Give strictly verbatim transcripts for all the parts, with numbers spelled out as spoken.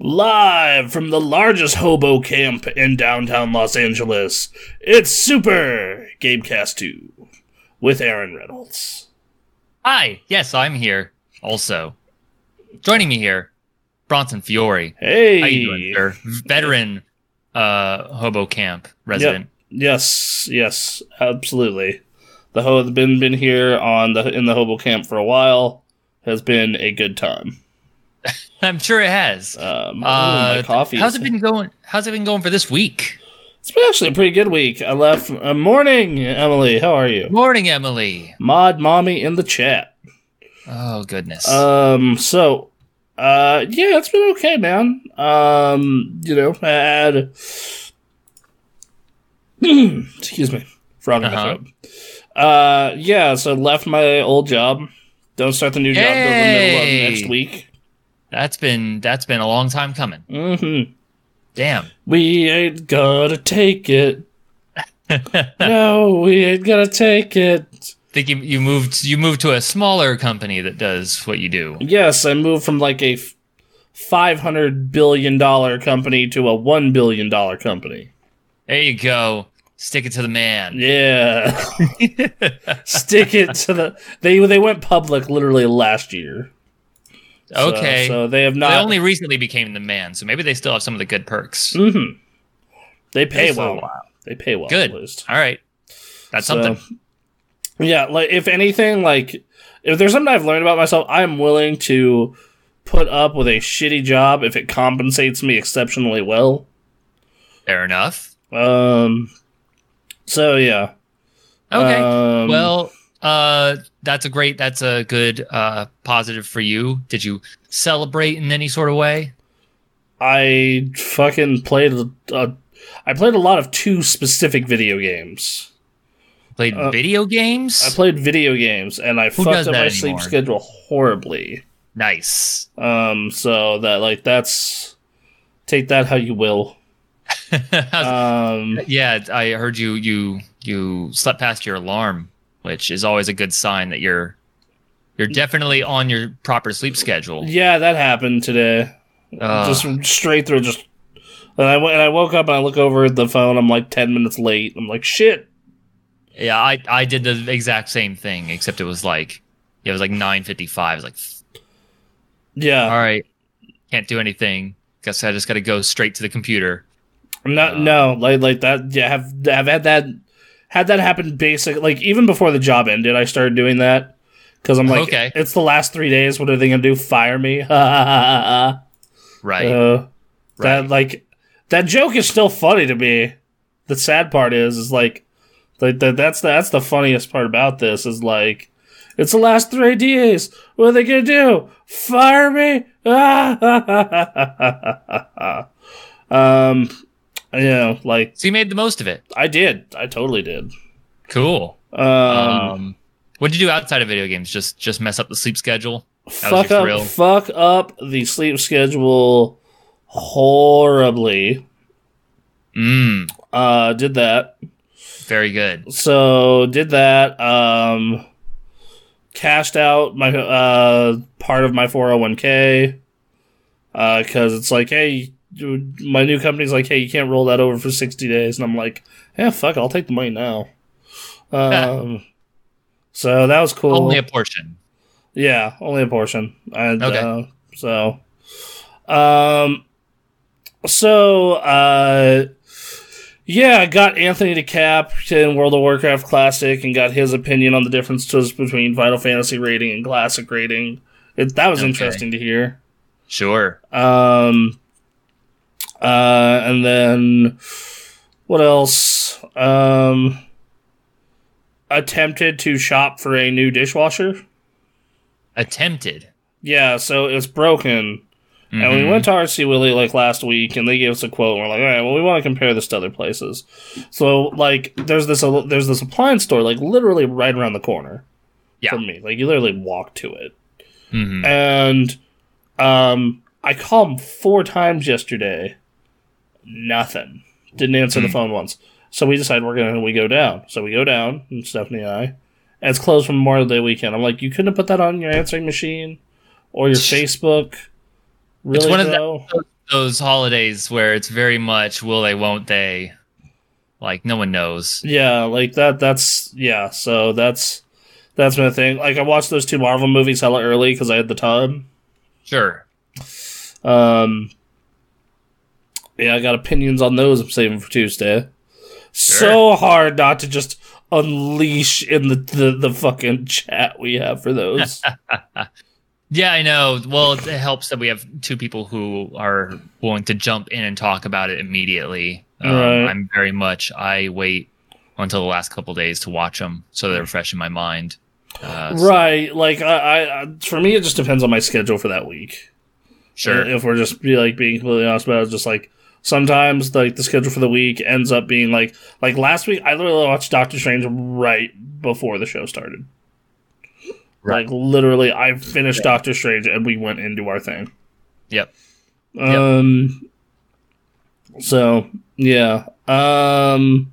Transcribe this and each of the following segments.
Live from the largest hobo camp in downtown Los Angeles, it's Super Gamecast two with Aaron Reynolds. Hi, yes, I'm here also. Joining me here, Bronson Fiore. Hey. How you doing, sir? Veteran uh, hobo camp resident. Yep. Yes, yes, absolutely. The ho has been been here on the in the hobo camp for a while. Has been a good time. I'm sure it has. Um, uh, my coffee. How's it been going? How's it been going for this week? It's been actually a pretty good week. I left. Uh, morning, Emily. How are you? Morning, Emily. Mod mommy in the chat. Oh goodness. Um. So, uh, yeah, it's been okay, man. Um, you know, I had. Excuse me. Frog in uh-huh. my throat. Uh, yeah. So left my old job. Don't start the new job until the middle of next week. That's been that's been a long time coming. Mm-hmm. Damn. We ain't gonna take it. No, we ain't gonna take it. I think you, you moved you moved to a smaller company that does what you do. Yes, I moved from like a five hundred billion dollars company to a one billion dollars company. There you go. Stick it to the man. Yeah. Stick it to the... They they went public literally last year. So, okay. So they have not... They only recently became the man, so maybe they still have some of the good perks. Mm-hmm. They pay well. Wow. They pay well. Good. At least. All right. That's so, something. Yeah, like if anything, like... If there's something I've learned about myself, I'm willing to put up with a shitty job if it compensates me exceptionally well. Fair enough. Um... So yeah. Okay. Um, well, uh, that's a great. That's a good uh, positive for you. Did you celebrate in any sort of way? I fucking played. Uh, I played a lot of two specific video games. Played uh, video games. I played video games, and I Who fucked up my anymore? sleep schedule horribly. Nice. Um. So that like that's take that how you will. um, yeah, I heard you, you you slept past your alarm, which is always a good sign that you're you're definitely on your proper sleep schedule. Yeah, that happened today. Uh, just straight through. Just and I and I woke up and I look over at the phone. I'm like ten minutes late. I'm like shit. Yeah, I, I did the exact same thing, except it was like it was like nine fifty-five. Like yeah, all right, can't do anything. Guess I just got to go straight to the computer. I'm not uh, no like like that yeah have have had that had that happen basically like even before the job ended I started doing that because I'm like okay. It's the last three days what are they gonna do fire me right uh, that right. Like that joke is still funny to me. The sad part is is like like that that's the, that's the funniest part about this is like it's the last three days what are they gonna do fire me. um. You know, like so you made the most of it. I did. I totally did. Cool. Um, um what did you do outside of video games? Just just mess up the sleep schedule. That fuck up, thrill? fuck up the sleep schedule horribly. Mm. Uh, did that. Very good. So did that. Um, cashed out my uh part of my four oh one k. Uh, because it's like, hey. My new company's like, hey, you can't roll that over for sixty days, and I'm like, yeah, fuck, I'll take the money now. Um, so that was cool. Only a portion. Yeah, only a portion. And, okay. Uh, so, um, so uh, yeah, I got Anthony to Cap in World of Warcraft Classic and got his opinion on the differences between Final Fantasy rating and Classic rating. It, that was okay. Interesting to hear. Sure. Um. Uh, and then what else? Um, attempted to shop for a new dishwasher. Attempted. Yeah. So it's broken. Mm-hmm. And we went to R C Willie like last week and they gave us a quote. And we're like, all right, well, we want to compare this to other places. So like there's this, uh, there's this appliance store, like literally right around the corner yeah. from me. Like you literally walk to it. Mm-hmm. And, um, I called him four times yesterday. Nothing. Didn't answer the phone once. So we decided we're going to we go down. So we go down, and Stephanie and I, and it's closed from Memorial Day weekend. I'm like, you couldn't have put that on your answering machine or your Facebook? Really, it's one though? Of the those holidays where it's very much will they, won't they. Like, no one knows. Yeah, like, that. that's... Yeah, so that's... That's my thing. Like, I watched those two Marvel movies hella early because I had the time. Sure. Um... Yeah, I got opinions on those I'm saving for Tuesday. Sure. So hard not to just unleash in the, the, the fucking chat we have for those. Yeah, I know. Well, it helps that we have two people who are willing to jump in and talk about it immediately. Um, right. I'm very much, I wait until the last couple of days to watch them so they're fresh in my mind. Uh, right. So. Like, I, I, for me, it just depends on my schedule for that week. Sure. If we're just be like being completely honest about it, just like, sometimes like the schedule for the week ends up being like like last week I literally watched Doctor Strange right before the show started. Right. Like literally I finished yeah. Doctor Strange and we went into our thing. Yep. Um yep. So yeah. Um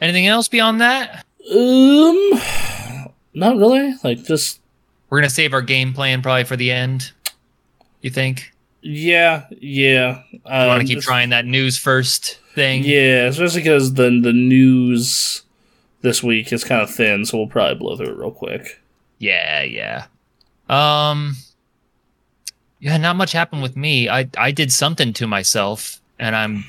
anything else beyond that? Um not really. Like just we're gonna save our game plan probably for the end, you think? Yeah, yeah. I um, want to keep trying that news first thing. Yeah, especially because the, the news this week is kind of thin, so we'll probably blow through it real quick. Yeah, yeah. Um, yeah, not much happened with me. I, I did something to myself, and I'm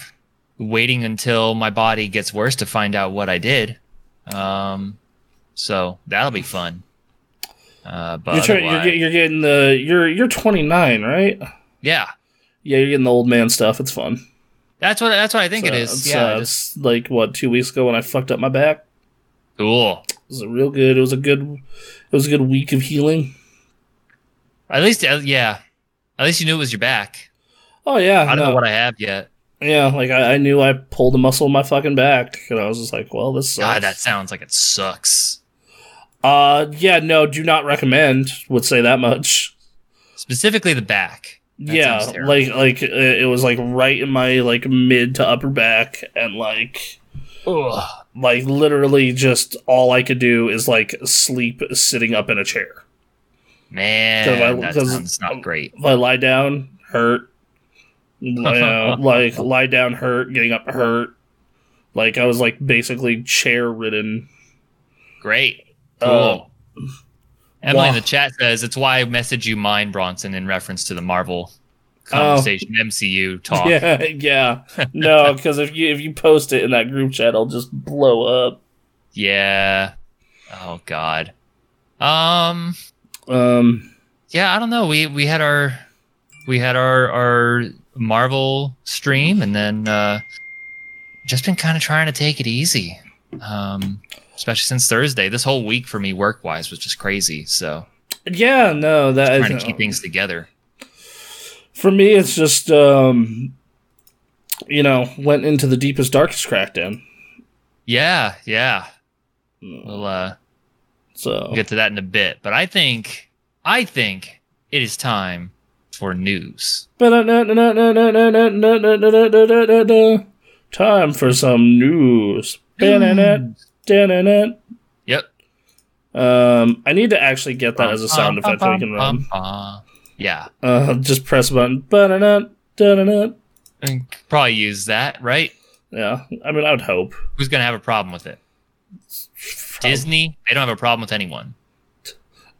waiting until my body gets worse to find out what I did. Um, so that'll be fun. Uh, but you're, trying, you're, you're getting the you're you're twenty-nine, right? Yeah, yeah, you're getting the old man stuff. It's fun. That's what that's what I think so, it is. Yeah, uh, just... it's like what two weeks ago when I fucked up my back. Cool. It was a real good. It was a good. It was a good week of healing. At least, uh, yeah. At least you knew it was your back. Oh yeah. I don't no. know what I have yet. Yeah, like I, I knew I pulled a muscle in my fucking back, and I was just like, "Well, this sucks." God, that sounds like it sucks. Uh, yeah, no, do not recommend. Would say that much. Specifically, the back. That yeah, like like it was like right in my like mid to upper back, and like, ugh, like literally just all I could do is like sleep sitting up in a chair. Man, I, that sounds not great. I lie down, hurt. You know, like lie down, hurt. Getting up, hurt. Like I was like basically chair ridden. Great. Cool. Uh, Emily wow. in the chat says, it's why I message you mine, Bronson, in reference to the Marvel conversation, oh. M C U talk. Yeah, yeah. No, because if you if you post it in that group chat, I'll just blow up. Yeah. Oh, God. Um. Um. Yeah, I don't know. We we had our we had our, our Marvel stream, and then uh, just been kind of trying to take it easy. Um. Especially since Thursday, this whole week for me work-wise was just crazy. So yeah, no, that just trying is, to keep things together. For me, it's just um, you know, went into the deepest, darkest crackdown. Yeah, yeah. We'll uh, so we'll get to that in a bit, but I think I think it is time for news. Time for some news. news. Da-na-na. Yep. Um, I need to actually get that as a sound effect that we can run. Yeah. Uh, just press a button. Ba-na-na, da-na-na. And probably use that, right? Yeah. I mean, I would hope. Who's gonna have a problem with it? Probably. Disney. They don't have a problem with anyone.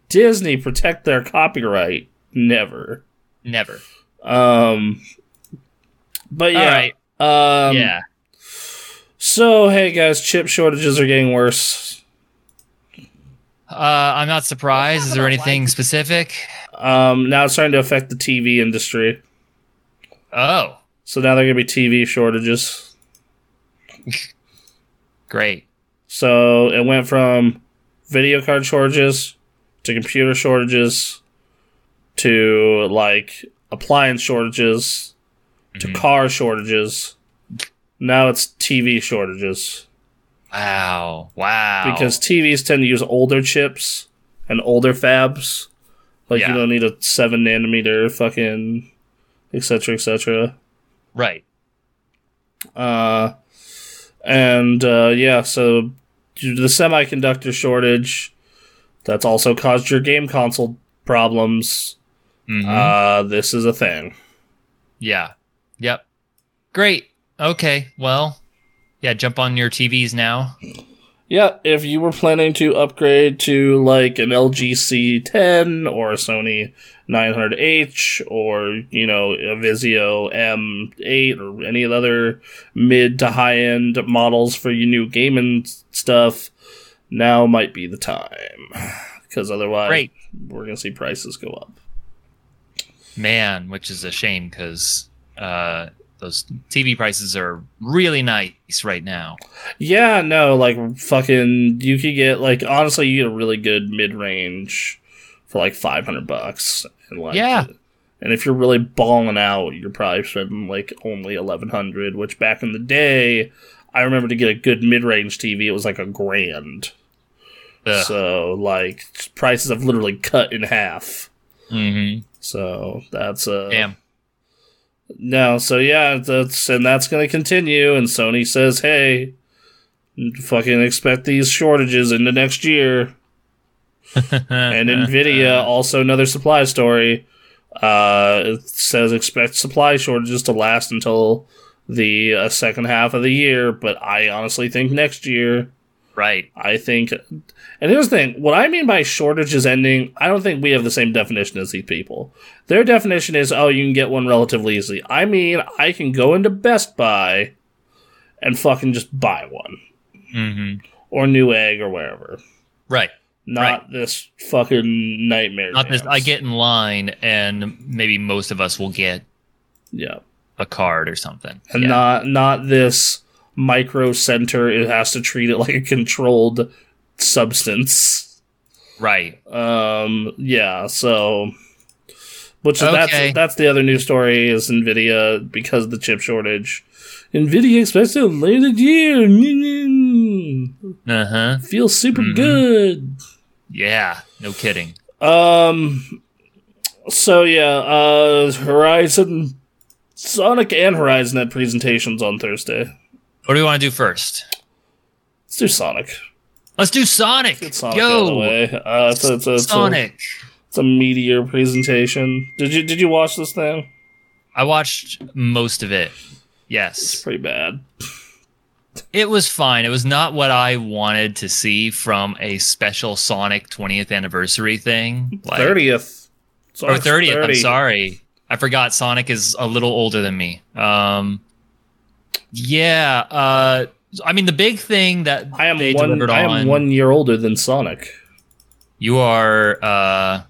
Disney protect their copyright. Never. Never. Um. But yeah. All right. Um, yeah. So, hey guys, chip shortages are getting worse. Uh, I'm not surprised. Is there anything specific? Um, now it's starting to affect the T V industry. Oh. So now there are going to be T V shortages. Great. So it went from video card shortages to computer shortages to, like, appliance shortages to mm-hmm. car shortages. Now it's T V shortages. Wow. Wow. Because T Vs tend to use older chips and older fabs. Like, yeah. You don't need a seven nanometer fucking et cetera, et cetera. Right. Uh, and, uh, yeah, so due to the semiconductor shortage, that's also caused your game console problems. Mm-hmm. Uh, this is a thing. Yeah. Yep. Great. Okay. Well, yeah, jump on your T Vs now. Yeah, if you were planning to upgrade to like an L G C ten or a Sony nine hundred H or, you know, a Vizio M eight or any of the other mid to high end models for your new gaming stuff, now might be the time. Because otherwise, Great. we're going to see prices go up. Man, which is a shame because uh, those T V prices are really nice right now. Yeah, no, like fucking, you could get like, honestly, you get a really good mid-range for like five hundred bucks. And like, yeah. And if you're really balling out, you're probably spending like only eleven hundred, which back in the day, I remember to get a good mid-range T V, it was like a grand. Ugh. So, like, prices have literally cut in half. Mm-hmm. So, that's a... Uh, Damn. No, so yeah, that's and that's going to continue, and Sony says, hey, fucking expect these shortages into next year. And NVIDIA, also another supply story, uh, it says expect supply shortages to last until the uh, second half of the year, but I honestly think next year... Right. I think, and here's the thing, what I mean by shortages ending, I don't think we have the same definition as these people. Their definition is, oh, you can get one relatively easily. I mean, I can go into Best Buy and fucking just buy one. Mm-hmm. Or Newegg or wherever. Right. Not right. This fucking nightmare. Not this, I get in line and maybe most of us will get yeah. a card or something. And yeah. not not this... Micro Center, it has to treat it like a controlled substance. Right. Um, yeah, so... Which okay. that's, that's the other news story, is NVIDIA, because of the chip shortage. NVIDIA expects it later this year. Uh-huh. Feels super mm-hmm. good. Yeah, no kidding. Um. So, yeah, uh, Horizon... Sonic and Horizon had presentations on Thursday. What do we want to do first? Let's do Sonic. Let's do Sonic. Let's Sonic Yo, uh, it's a, it's a, it's Sonic. A, it's a meteor presentation. Did you did you watch this thing? I watched most of it. Yes, it's pretty bad. It was fine. It was not what I wanted to see from a special Sonic twentieth anniversary thing. Like, thirtieth Sonic's or thirtieth. thirty. I'm sorry, I forgot. Sonic is a little older than me. Um. Yeah, uh, I mean the big thing that I am they one, delivered on. I am one year older than Sonic. You are. Uh,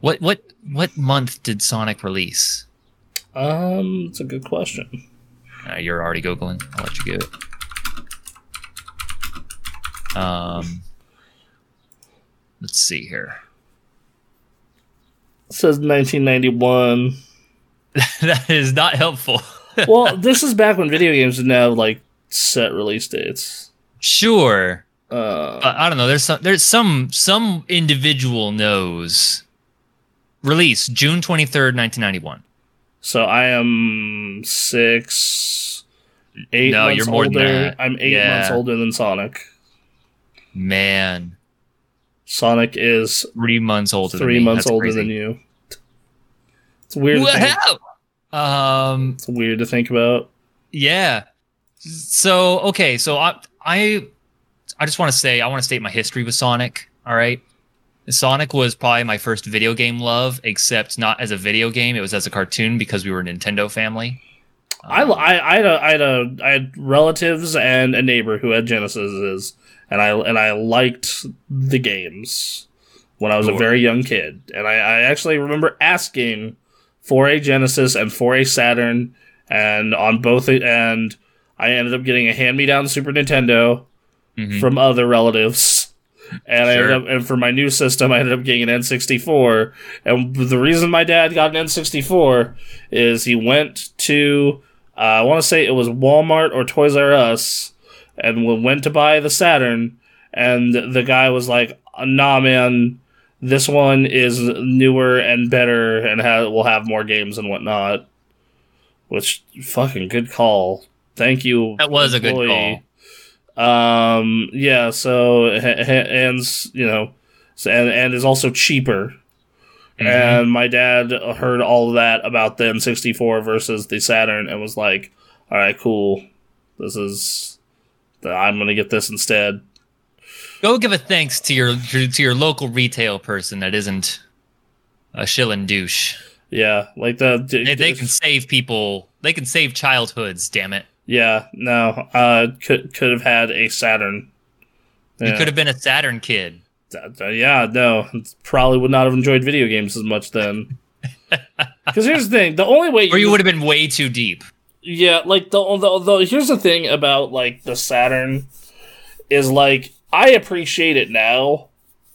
what what what month did Sonic release? Um, it's a good question. Uh, you're already googling. I'll let you do it. Um, let's see here. It says nineteen ninety-one. That is not helpful. Well, this is back when video games didn't have like set release dates. Sure, uh, uh, I don't know. There's some. There's some. Some individual knows. Release June twenty third, nineteen ninety one. So I am six, eight. No, months you're more older. Than that. I'm eight yeah. months older than Sonic. Man, Sonic is three months older. Three than me. months That's older crazy. Than you. It's weird. Wow. Um, it's weird to think about. Yeah. So, okay. So I, I, I just want to say, I want to state my history with Sonic. All right. Sonic was probably my first video game love, except not as a video game. It was as a cartoon because we were a Nintendo family. Um, I, I, I had a, I had a, I had relatives and a neighbor who had Genesises, and I, and I liked the games when I was sure. a very young kid. And I, I actually remember asking for a Genesis and for a Saturn, and on both, and I ended up getting a hand-me-down Super Nintendo mm-hmm. from other relatives, and sure. I ended up, and for my new system, I ended up getting an N sixty-four. And the reason my dad got an N sixty-four is he went to, uh, I want to say it was Walmart or Toys R Us, and went to buy the Saturn, and the guy was like, "Nah, man. This one is newer and better and ha- will have more games and whatnot." Which, fucking good call. Thank you. That was employee. a good call. Um, yeah, so, and, you know, and, and is also cheaper. Mm-hmm. And my dad heard all of that about the N sixty-four versus the Saturn and was like, all right, cool. This is... I'm going to get this instead. Go give a thanks to your to your local retail person that isn't a shillin' douche. Yeah, like the... They, they can save people... They can save childhoods, damn it. Yeah, no. Uh, could could have had a Saturn. Yeah. You could have been a Saturn kid. Yeah, no. Probably would not have enjoyed video games as much then. Because here's the thing, the only way... Or you, you would have been way too deep. Yeah, like, the, the, the here's the thing about, like, the Saturn is, like, I appreciate it now,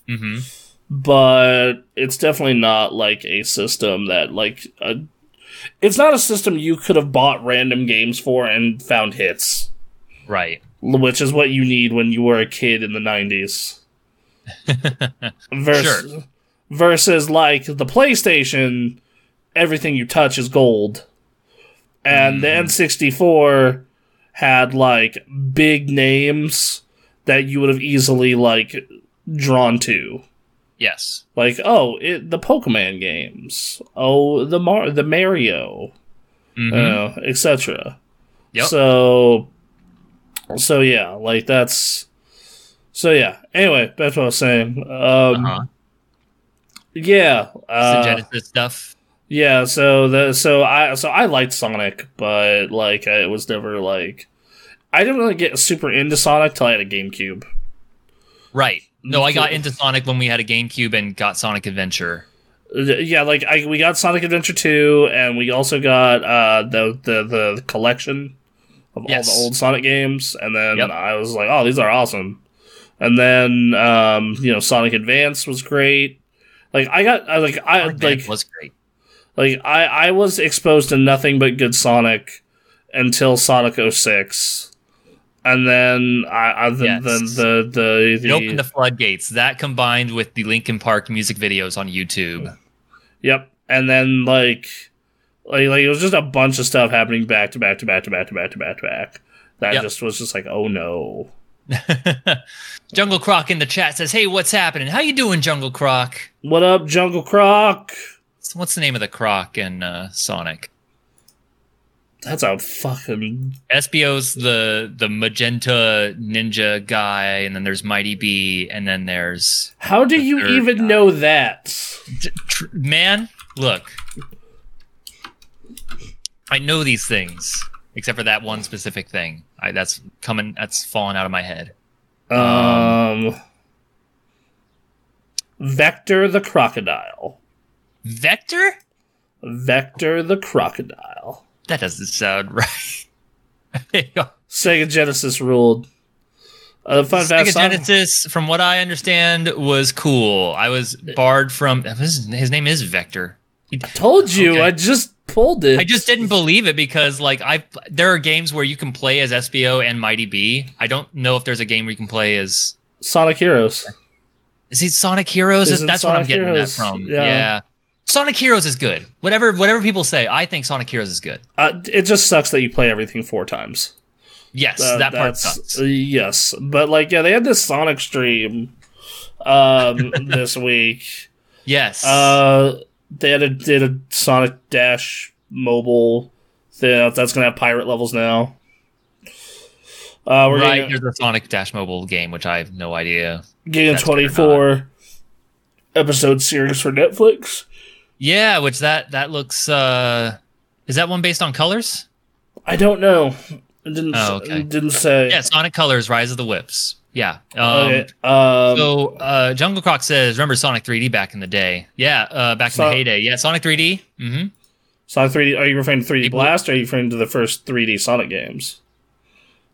mm-hmm. but it's definitely not, like, a system that, like... A, it's not a system you could have bought random games for and found hits. Right. Which is what you need when you were a kid in the nineties. Versus, sure. Versus, like, the PlayStation, everything you touch is gold. And mm. the N sixty-four had, like, big names that you would have easily, like, drawn to. Yes. Like, oh, it, the Pokemon games. Oh, the Mar- the Mario. Mm-hmm. Uh, et cetera. Yep. So, so, yeah, like, that's... So, yeah. Anyway, that's what I was saying. Um, uh-huh. Yeah. Uh, the Genesis stuff. Yeah, so the so I so I liked Sonic, but like it was never like I didn't really get super into Sonic till I had a GameCube. Right. No, I got into Sonic when we had a GameCube and got Sonic Adventure. Yeah, like I we got Sonic Adventure two, and we also got uh, the, the the collection of yes. all the old Sonic games, and then yep. I was like, oh, these are awesome. And then um, you know, Sonic Advance was great. Like I got I like I Sonic like was great. Like, I, I was exposed to nothing but good Sonic until Sonic oh six. And then I, I the, yes. the, the, the, the... It opened the floodgates. That combined with the Linkin Park music videos on YouTube. Yep. And then, like, like, like it was just a bunch of stuff happening back to back to back to back to back to back to back. That yep. just was just like, oh, no. Jungle Croc in the chat says, hey, what's happening? How you doing, Jungle Croc? What up, Jungle Croc? What's the name of the croc in uh, Sonic? That's a fucking... S B O's the, the magenta ninja guy, and then there's Mighty B, and then there's... How do the you even guy. Know that? Man, look. I know these things, except for that one specific thing. I, that's coming. That's falling out of my head. Um, um Vector the crocodile. Vector? Vector the crocodile. That doesn't sound right. Sega Genesis ruled. Uh, fun Sega fact, Genesis, from what I understand, was cool. I was barred from... His name is Vector. He, I told you. Okay. I just pulled it. I just didn't believe it because like I, there are games where you can play as S B O and Mighty B. I don't know if there's a game where you can play as... Sonic Heroes. Is it Sonic Heroes? Isn't That's Sonic what I'm getting Heroes? That from. Yeah. yeah. Sonic Heroes is good. Whatever whatever people say, I think Sonic Heroes is good. Uh, it just sucks that you play everything four times. Yes, uh, that part sucks. Uh, yes, but like yeah, they had this Sonic stream um, this week. Yes. Uh, they had a, did a Sonic Dash mobile thing. That's going to have pirate levels now. Uh, we're right, there's a Sonic Dash mobile game, which I have no idea. Getting a twenty-four episode series for Netflix. Yeah, which that that looks uh is that one based on Colors? I don't know. It didn't oh, okay. it didn't say. Yeah, Sonic Colors, Rise of the Whips. Yeah. Um, okay. um So uh Jungle Croc says, remember Sonic three D back in the day? Yeah, uh back Son- in the heyday. Yeah, Sonic three D. Mm-hmm. Sonic three D, are you referring to three D People- Blast or are you referring to the first three D Sonic games?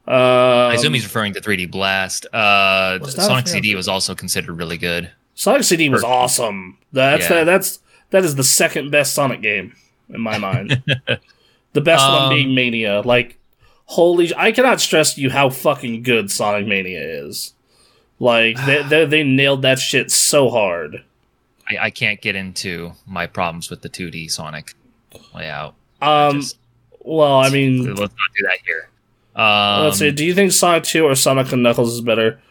Um, I assume he's referring to three D Blast. Uh Sonic C D was also considered really good. Sonic C D was awesome. That's yeah. that, that's That is the second best Sonic game in my mind. The best um, one being Mania. Like, holy! I cannot stress to you how fucking good Sonic Mania is. Like, they they, they nailed that shit so hard. I, I can't get into my problems with the two D Sonic layout. Um, I just, well, I mean, let's not do that here. Um, let's see. Do you think Sonic two or Sonic and Knuckles is better?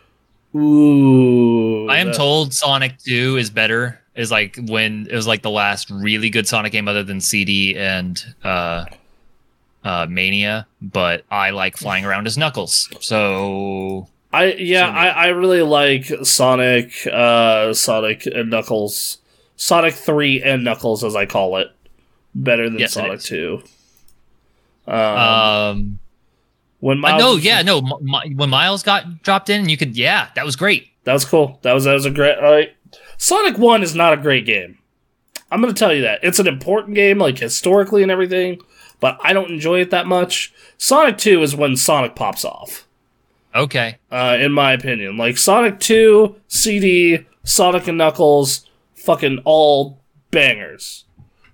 Ooh, I am that. told Sonic two is better. is like when it was like the last really good Sonic game other than C D and uh, uh, Mania. But I like flying around as Knuckles. So I yeah, so, I, I really like Sonic, uh, Sonic and Knuckles, Sonic three and Knuckles as I call it, better than yes, Sonic two. Um, um when Miles, uh, no, yeah, no, my, when Miles got dropped in, you could yeah, that was great. That was cool. That was that was a great. Right. Sonic one is not a great game. I'm going to tell you that. It's an important game, like historically and everything, but I don't enjoy it that much. Sonic two is when Sonic pops off. Okay. Uh, in my opinion, like Sonic two, C D, Sonic and Knuckles, fucking all bangers.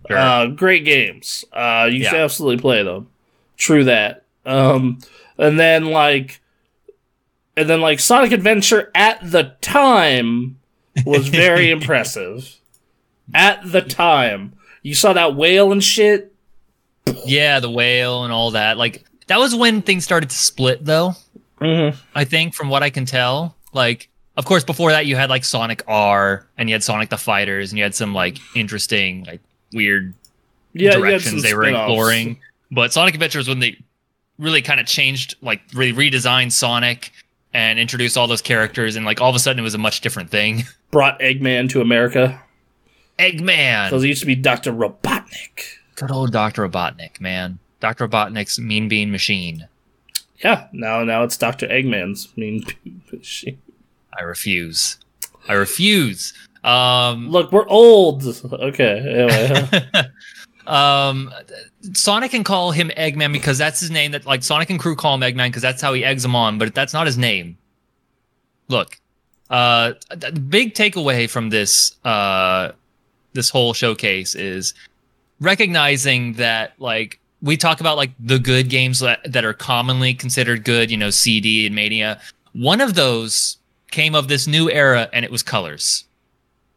Sure. Uh, great games. Uh, you yeah. should absolutely play them. True that. Um, and then like. And then, like, Sonic Adventure at the time was very impressive. At the time. You saw that whale and shit? Yeah, the whale and all that. Like, that was when things started to split, though. Mm-hmm. I think, from what I can tell. Like, of course, before that, you had, like, Sonic R, and you had Sonic the Fighters, and you had some, like, interesting, like, weird yeah, directions they were spin-offs. Exploring. But Sonic Adventure was when they really kind of changed, like, really redesigned Sonic. And introduced all those characters, and like all of a sudden, it was a much different thing. Brought Eggman to America. Eggman, because he used to be Doctor Robotnik. Good old Doctor Robotnik, man. Doctor Robotnik's Mean Bean Machine. Yeah, now now it's Doctor Eggman's Mean Bean Machine. I refuse. I refuse. Um, Look, we're old. Okay. Anyway. Um, Sonic can call him Eggman because that's his name. That like Sonic and crew call him Eggman because that's how he eggs them on. But that's not his name. Look, uh, the big takeaway from this uh this whole showcase is recognizing that like we talk about like the good games that that are commonly considered good. You know, C D and Mania. One of those came of this new era, and it was Colors.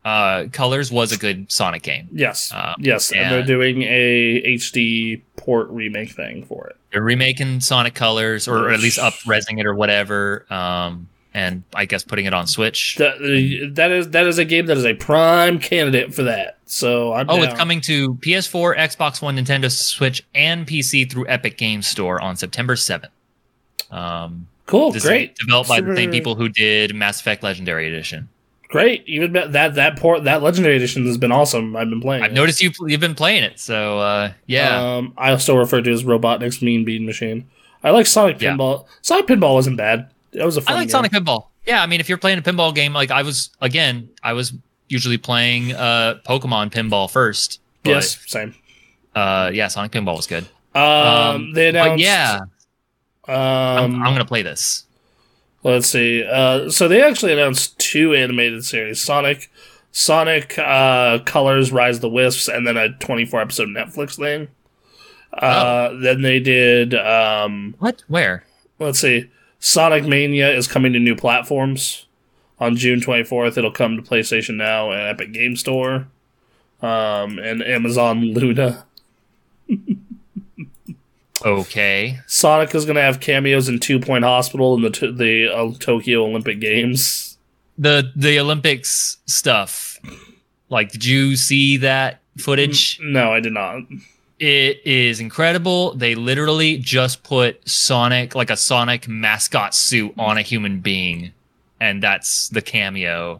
Uh, Colors was a good Sonic game. Yes, um, yes, and they're doing a H D port remake thing for it. They're remaking Sonic Colors, or, or at least up-resing it or whatever, um, and I guess putting it on Switch. That, that is that is a game that is a prime candidate for that. So I'm oh, down. It's coming to P S four, Xbox One, Nintendo Switch, and P C through Epic Games Store on September seventh. Um, cool, great. Developed by Super. The same people who did Mass Effect Legendary Edition. Great, even that that port that Legendary Edition has been awesome. I've been playing. I've it. noticed you you've been playing it, so uh, yeah. Um, I still refer to it as Robotnik's Mean Bean Machine. I like Sonic Pinball. Yeah. Sonic Pinball wasn't bad. That was a fun I like game. Sonic Pinball. Yeah, I mean, if you're playing a pinball game, like I was again, I was usually playing uh, Pokemon Pinball first. But, yes, same. Uh, yeah, Sonic Pinball was good. Um, um they announced. But yeah, um, I'm, I'm gonna play this. Let's see. Uh, so they actually announced two animated series: Sonic, Sonic uh, Colors, Rise of the Wisps, and then a twenty-four episode Netflix thing. Uh, oh. Then they did um, what? Where? Let's see. Sonic Mania is coming to new platforms on June twenty-fourth. It'll come to PlayStation Now and Epic Game Store, um, and Amazon Luna. Okay. Sonic is going to have cameos in Two Point Hospital and the to- the uh, Tokyo Olympic Games. The the Olympics stuff. Like, did you see that footage? No, I did not. It is incredible. They literally just put Sonic, like a Sonic mascot suit on a human being. And that's the cameo.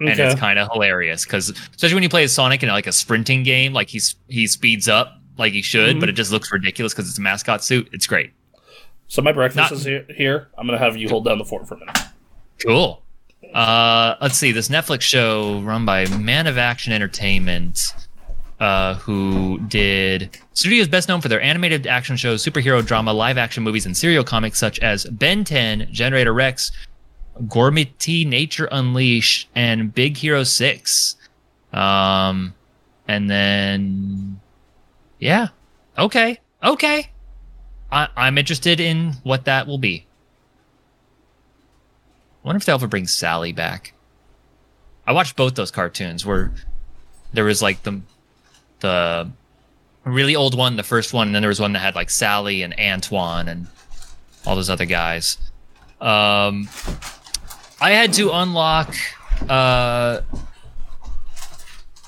Okay. And it's kind of hilarious. Because especially when you play a Sonic in like a sprinting game, like he's he speeds up. Like he should, mm-hmm. but it just looks ridiculous because it's a mascot suit. It's great. So my breakfast Not- is here, here. I'm going to have you hold down the fort for a minute. Cool. Uh, let's see. This Netflix show run by Man of Action Entertainment, uh, who did... Studio is best known for their animated action shows, superhero drama, live-action movies, and serial comics such as Ben ten, Generator Rex, Gormiti Nature Unleashed, and Big Hero six. Um, and then... Yeah. Okay. Okay. I, I'm interested in what that will be. I wonder if they'll ever bring Sally back. I watched both those cartoons where there was like the the really old one, the first one, and then there was one that had like Sally and Antoine and all those other guys. Um, I had to unlock uh,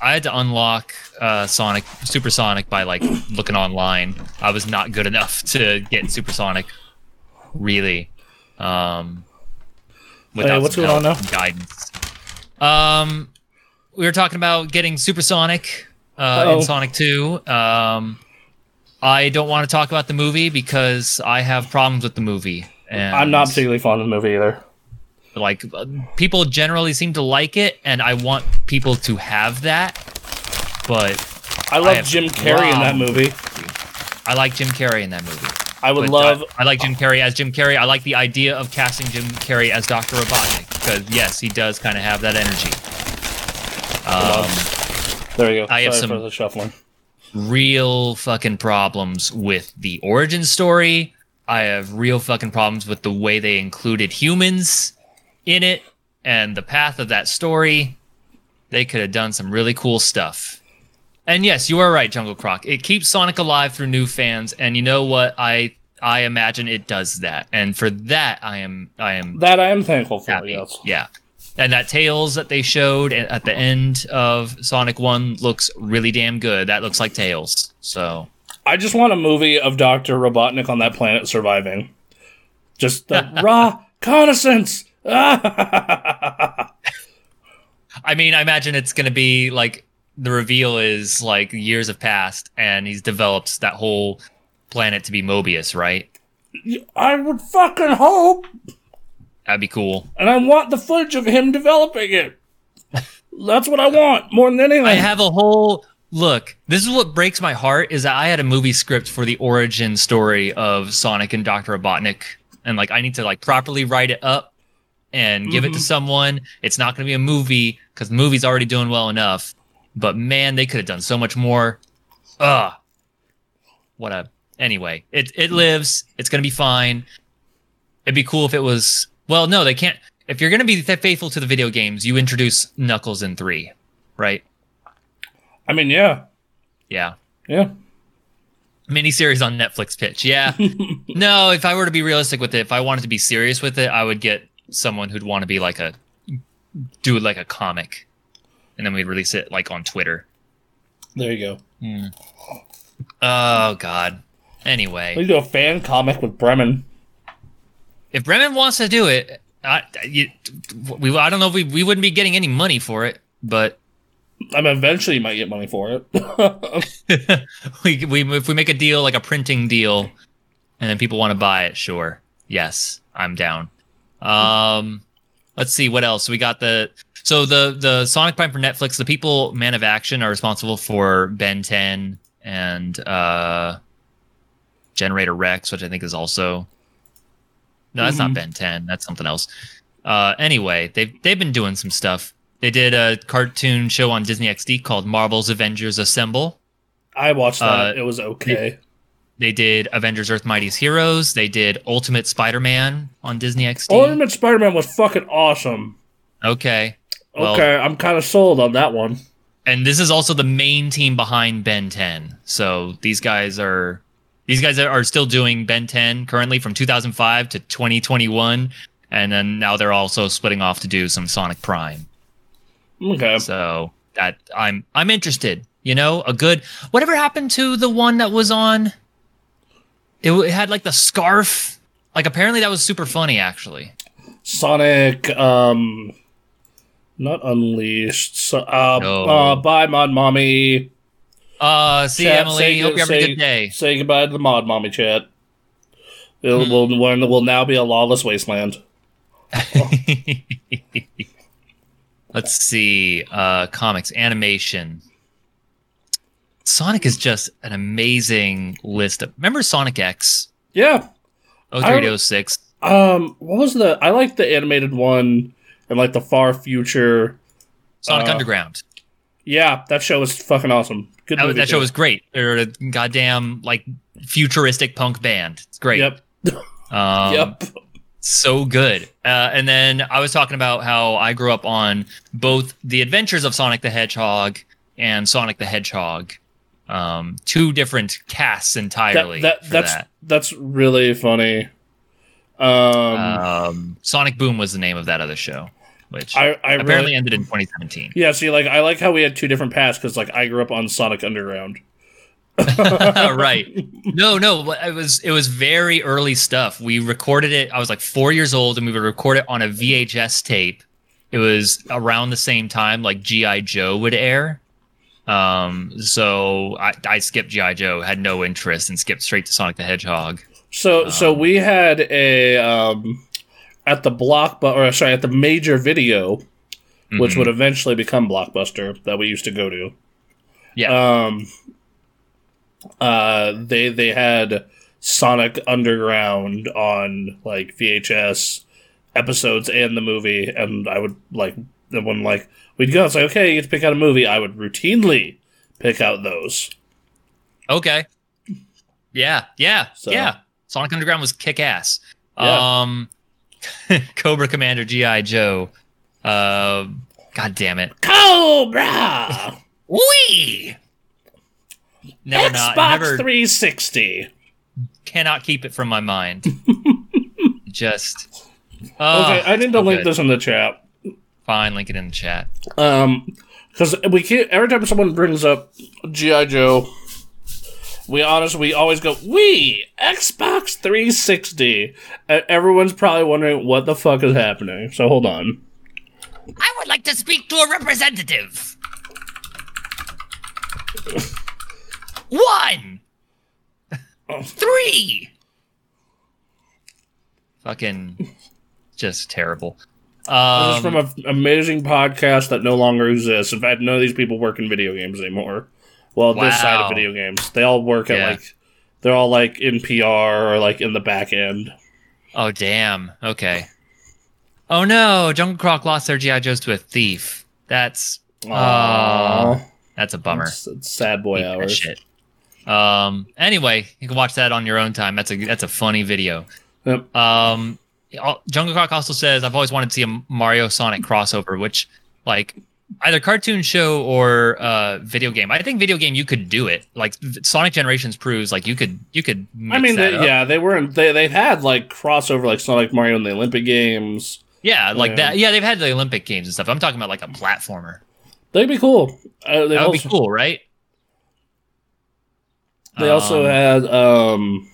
I had to unlock uh, Sonic, Super Sonic, by like looking online. I was not good enough to get Super Sonic, really. Um, without hey, what's going on now? Guidance. Um, we were talking about getting Super Sonic uh, in Sonic two. Um, I don't want to talk about the movie because I have problems with the movie. And I'm not particularly fond of the movie either. Like, people generally seem to like it, and I want people to have that, but I love I Jim Carrey in that movie. I like Jim Carrey in that movie. I would but love... I, I like Jim Carrey as Jim Carrey. I like the idea of casting Jim Carrey as Doctor Robotnik, because, yes, he does kind of have that energy. Um, there you go. I have Sorry some for the shuffling. Real fucking problems with the origin story. I have real fucking problems with the way they included humans in it, and the path of that story. They could have done some really cool stuff. And yes, you are right, Jungle Croc. It keeps Sonic alive through new fans, and you know what? I I imagine it does that, and for that, I am I am that I am thankful for. Happy. Yes. Yeah, and that Tails that they showed at the end of Sonic One looks really damn good. That looks like Tails. So I just want a movie of Doctor Robotnik on that planet surviving. Just the raw reconnaissance. I mean, I imagine it's going to be like the reveal is like years have passed and he's developed that whole planet to be Mobius, right? I would fucking hope. That'd be cool. And I want the footage of him developing it. That's what I want more than anything. I have a whole look. This is what breaks my heart is that I had a movie script for the origin story of Sonic and Doctor Robotnik. And like, I need to like properly write it up and give mm-hmm. it to someone. It's not going to be a movie because the movie's already doing well enough. But man, they could have done so much more. Ugh. What a... Anyway, it it lives. It's going to be fine. It'd be cool if it was... Well, no, they can't... If you're going to be faithful to the video games, you introduce Knuckles in three, right? I mean, yeah. Yeah. Yeah. Miniseries on Netflix pitch, yeah. No, if I were to be realistic with it, if I wanted to be serious with it, I would get someone who'd want to be like a do like a comic, and then we'd release it like on Twitter. There you go. Mm. Oh god. Anyway, we do a fan comic with Bremen. If Bremen wants to do it, I you, we I don't know if we we wouldn't be getting any money for it, but I mean, eventually you might get money for it. we we if we make a deal like a printing deal, and then people want to buy it, sure, yes, I'm down. Um, let's see what else we got. The so the the Sonic Prime for Netflix. The people, Man of Action, are responsible for Ben ten and uh, Generator Rex, which I think is also no, that's mm-hmm. not Ben ten. That's something else. Uh, anyway, they've they've been doing some stuff. They did a cartoon show on Disney X D called Marvel's Avengers Assemble. I watched that. Uh, it was okay. It, They did Avengers Earth Mighty's Heroes. They did Ultimate Spider-Man on Disney X D. Ultimate Spider-Man was fucking awesome. Okay. Well, okay, I'm kind of sold on that one. And this is also the main team behind Ben ten. So these guys are these guys are still doing Ben ten currently from two thousand five to twenty twenty-one. And then now they're also splitting off to do some Sonic Prime. Okay. So that I'm I'm interested. You know, a good... Whatever happened to the one that was on... It had like the scarf. Like apparently that was super funny actually. Sonic, um, not Unleashed. So, uh, no. uh, bye Mod Mommy. Uh, see chat, Emily. Say, hope you're having a good day. Say goodbye to the Mod Mommy chat. It hmm. will, will, will now be a lawless wasteland. Oh. Let's see. Uh, comics, animation. Sonic is just an amazing list of... Remember Sonic X? Yeah. oh three to oh six. Um, what was the... I like the animated one and like the far future... Sonic uh, Underground. Yeah, that show was fucking awesome. Good That, movie that show was great. They're a goddamn like futuristic punk band. It's great. Yep. um, yep. So good. Uh, and then I was talking about how I grew up on both The Adventures of Sonic the Hedgehog and Sonic the Hedgehog. Um, two different casts entirely. That, that, that's that. that's really funny. Um, um, Sonic Boom was the name of that other show. which I, I apparently really, ended in twenty seventeen. Yeah, see, like, I like how we had two different paths, because, like, I grew up on Sonic Underground. Right. No, no, it was it was very early stuff. We recorded it. I was like four years old, and we would record it on a V H S tape. It was around the same time, like, G I Joe would air. Um, so I, I skipped G I Joe, had no interest, and skipped straight to Sonic the Hedgehog. So, um, so we had a um, at the block, or sorry, at the Major Video, mm-hmm. which would eventually become Blockbuster, that we used to go to. Yeah. Um. Uh, they they had Sonic Underground on, like, V H S episodes and the movie, and I would like when like we'd go, it's like, okay, you get to pick out a movie. I would routinely pick out those. Okay. Yeah, yeah, so. yeah. Sonic Underground was kick ass. Yeah. Um, Cobra Commander, G I Joe. Uh, God damn it, Cobra! Wii. Never Xbox not, never, three sixty. Cannot keep it from my mind. Just. Uh, okay, I need to link good. this in the chat. Fine, link it in the chat. Um, because we can't. Every time someone brings up G I Joe, we honestly we always go we Xbox three sixty. And everyone's probably wondering what the fuck is happening. So hold on. I would like to speak to a representative. One! Oh. Three! Fucking just terrible. Um, this is from an amazing podcast that no longer exists. In fact, none of these people work in video games anymore. Well, wow. This side of video games. They all work at, yeah. like, they're all, like, in P R or, like, in the back end. Oh, damn. Okay. Oh, no! Jungle Croc lost their G I Joes to a thief. That's... Aww. Uh, that's a bummer. It's, it's sad boy hours. Shit. Um, anyway, you can watch that on your own time. That's a that's a funny video. Yep. Um, Jungle Croc also says, I've always wanted to see a Mario Sonic crossover, which, like, either cartoon show or uh, video game. I think video game you could do it. Like, Sonic Generations proves, like, you could you could. Mix I mean, that they, up. yeah, they weren't they they've had like crossover, like Sonic Mario and the Olympic Games. Yeah, like yeah. that. Yeah, they've had the Olympic Games and stuff. I'm talking about like a platformer. They'd be cool. Uh, that would be cool, right? They also um, had, um,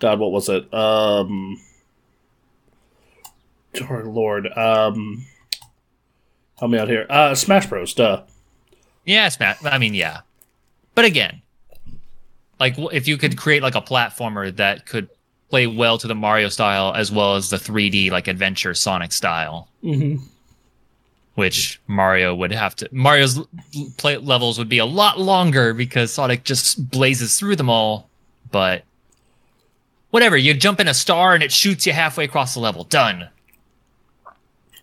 God, what was it? Um, oh, Lord. Um, help me out here. Uh, Smash Bros, duh. Yeah, Smash. I mean, yeah. But again, like, if you could create, like, a platformer that could play well to the Mario style as well as the three D, like, adventure Sonic style. Mm-hmm. Which Mario would have to... Mario's play levels would be a lot longer because Sonic just blazes through them all. But whatever, you jump in a star and it shoots you halfway across the level. Done.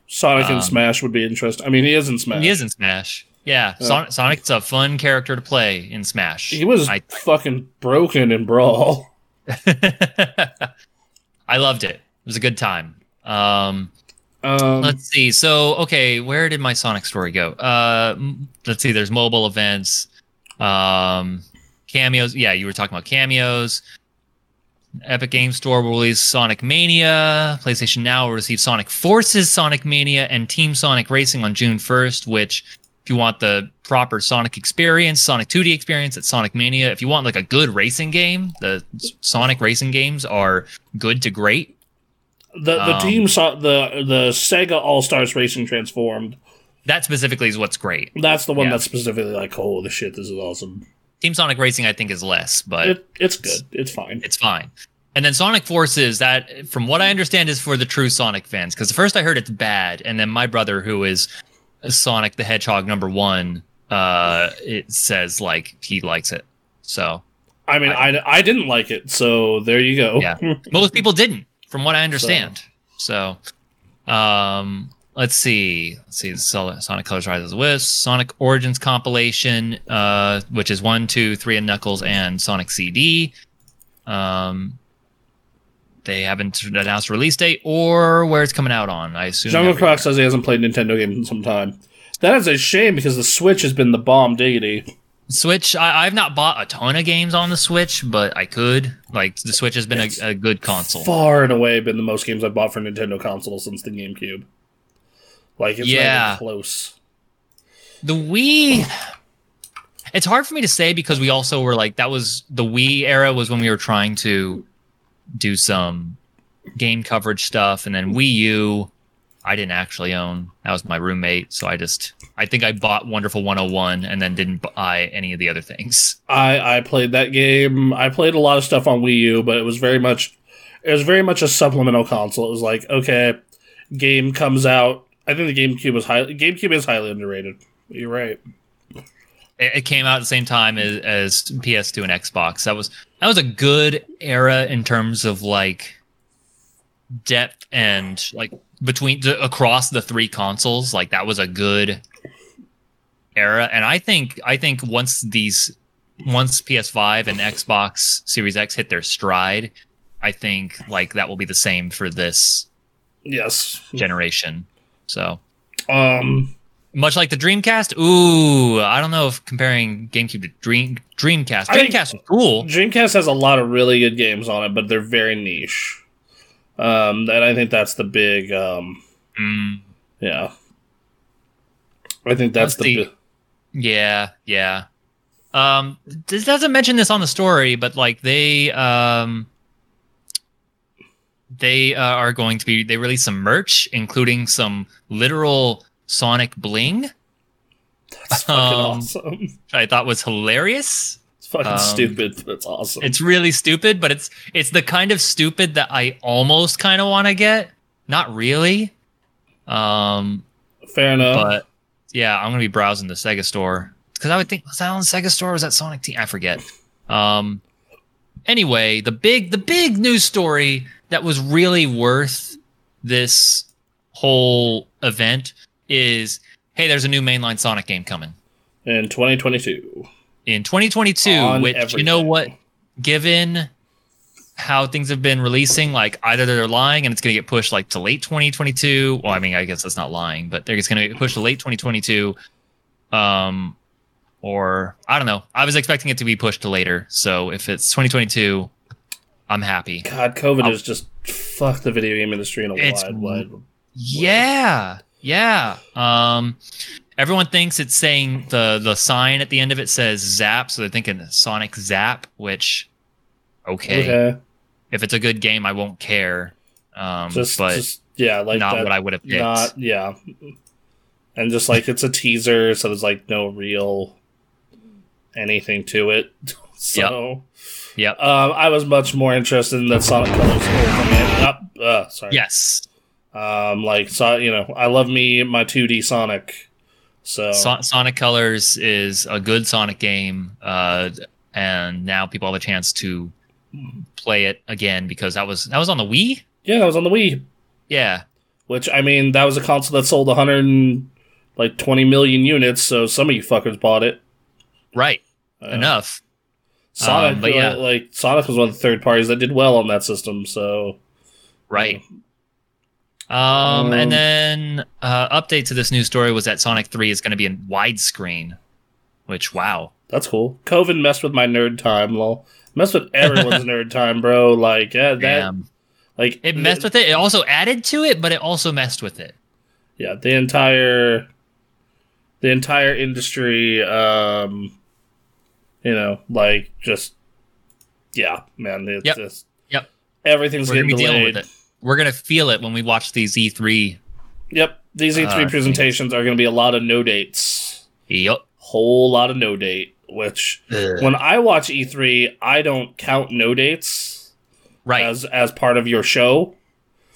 Sonic um, in Smash would be interesting. I mean, he is in Smash. He is in Smash. Yeah, yeah. Son- Sonic's a fun character to play in Smash. He was I- fucking broken in Brawl. I loved it. It was a good time. Um... Um, let's see. So, okay, where did my Sonic story go? Uh, let's see. There's mobile events, um, cameos. Yeah, you were talking about cameos. Epic Game Store will release Sonic Mania. PlayStation Now will receive Sonic Forces, Sonic Mania, and Team Sonic Racing on June first, which, if you want the proper Sonic experience, Sonic two D experience, it's Sonic Mania. If you want, like, a good racing game, the Sonic racing games are good to great. The the um, team saw the the Sega All Stars Racing Transformed. That specifically is what's great. That's the one yeah. that's specifically like, holy shit, this is awesome. Team Sonic Racing, I think, is less, but it, it's, it's good. It's fine. It's fine. And then Sonic Forces, that from what I understand is for the true Sonic fans, because first I heard it's bad, and then my brother, who is Sonic the Hedgehog number one, uh, it says like he likes it. So I mean, I I, I didn't like it, so there you go. Yeah, most people didn't. From what I understand. So, so um, let's see. Let's see. Sonic Colors Rise of the Wisps, Sonic Origins compilation, uh, which is one, two, three, and Knuckles, and Sonic C D. Um, they haven't announced a release date or where it's coming out on, I assume. Jungle Croc says he hasn't played Nintendo games in some time. That is a shame because the Switch has been the bomb diggity. Switch, I, I've not bought a ton of games on the Switch, but I could. Like, the Switch has been a, a good console. Far and away been the most games I've bought for Nintendo console since the GameCube. Like, it's yeah. not even close. The Wii... It's hard for me to say because we also were like, that was the Wii era was when we were trying to do some game coverage stuff. And then Wii U, I didn't actually own. That was my roommate. So I just, I think I bought Wonderful one oh one and then didn't buy any of the other things. I, I played that game. I played a lot of stuff on Wii U, but it was very much, it was very much a supplemental console. It was like, okay, game comes out. I think the GameCube was highly, GameCube is highly underrated. You're right. It came out at the same time as, as P S two and Xbox. That was that was a good era in terms of like depth and like between the, across the three consoles. Like that was a good era, and I think I think once these once P S five and Xbox Series X hit their stride, I think like that will be the same for this yes generation. So. Um. Much like the Dreamcast, ooh, I don't know if comparing GameCube to Dream Dreamcast. Dreamcast is cool. Dreamcast has a lot of really good games on it, but they're very niche. Um, and I think that's the big, um, mm. yeah. I think that's, that's the, the bi- yeah, yeah. Um, this doesn't mention this on the story, but like they, um, they uh, are going to be. They released some merch, including some literal Sonic Bling. That's fucking um, awesome. Which I thought was hilarious. It's fucking um, stupid, but it's awesome. It's really stupid, but it's it's the kind of stupid that I almost kind of want to get. Not really. Um, Fair enough. But yeah, I'm going to be browsing the Sega store. Because I would think, was that on the Sega store or was that Sonic Team? I forget. Um, anyway, the big the big news story that was really worth this whole event is, hey, there's a new mainline Sonic game coming. In twenty twenty-two. In twenty twenty-two, on which, everything. You know what? Given how things have been releasing, like, either they're lying and it's going to get pushed, like, to late twenty twenty-two. Well, I mean, I guess that's not lying, but they're just going to get pushed to late twenty twenty-two. Um, or, I don't know. I was expecting it to be pushed to later, so if it's twenty twenty-two, I'm happy. God, COVID I'll, has just fucked the video game industry in a wide, wide... Yeah! Wide. Yeah. Um, everyone thinks it's saying the, the sign at the end of it says Zap, so they're thinking Sonic Zap, which, okay. okay. If it's a good game, I won't care. Um, just, but just, yeah, like not that, what I would have picked. Not, yeah. And just like it's a teaser, so there's like no real anything to it. So, yeah. Yep. Um, I was much more interested in the Sonic Colors. Oh, oh, uh, sorry. Yes. Um, like, so, you know, I love me my two D Sonic. So so- Sonic Colors is a good Sonic game, uh, and now people have a chance to play it again because that was that was on the Wii. Yeah, that was on the Wii. Yeah, which I mean, that was a console that sold one hundred like twenty million units. So some of you fuckers bought it, right? Uh, Enough. Sonic, um, but yeah. like Sonic was one of the third parties that did well on that system. So, right. You know. Um, um, and then uh, update to this new story was that Sonic three is going to be in widescreen, which, wow. That's cool. COVID messed with my nerd time, lol. Messed with everyone's nerd time, bro. Like, yeah, that... Damn. Like, it messed it, with it. It also added to it, but it also messed with it. Yeah, the entire... The entire industry, um... You know, like, just... Yeah, man. It's yep. just... Yep. Everything's We're getting delayed. With it. We're going to feel it when we watch these E three. Yep. These E three uh, presentations are going to be a lot of no dates. Yep. Whole lot of no date, which Ugh. when I watch E three, I don't count no dates right. as, as part of your show.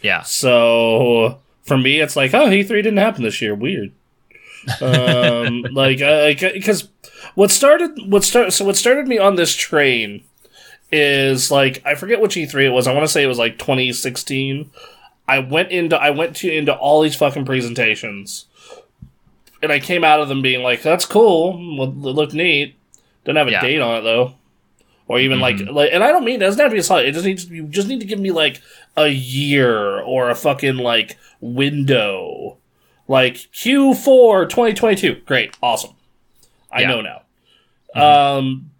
Yeah. So for me, it's like, oh, E three didn't happen this year. Weird. Um, like, because uh, what started, what start, so what started me on this train is like I forget which E three it was. I want to say it was like twenty sixteen. I went into I went to into all these fucking presentations, and I came out of them being like, "That's cool. Well, it looked neat. Doesn't have a yeah. date on it though, or even mm-hmm. like like." And I don't mean it doesn't have to be a solid. It just needs you just need to give me like a year or a fucking like window, like Q four twenty twenty-two. Great, awesome. I yeah. know now. Mm-hmm. Um.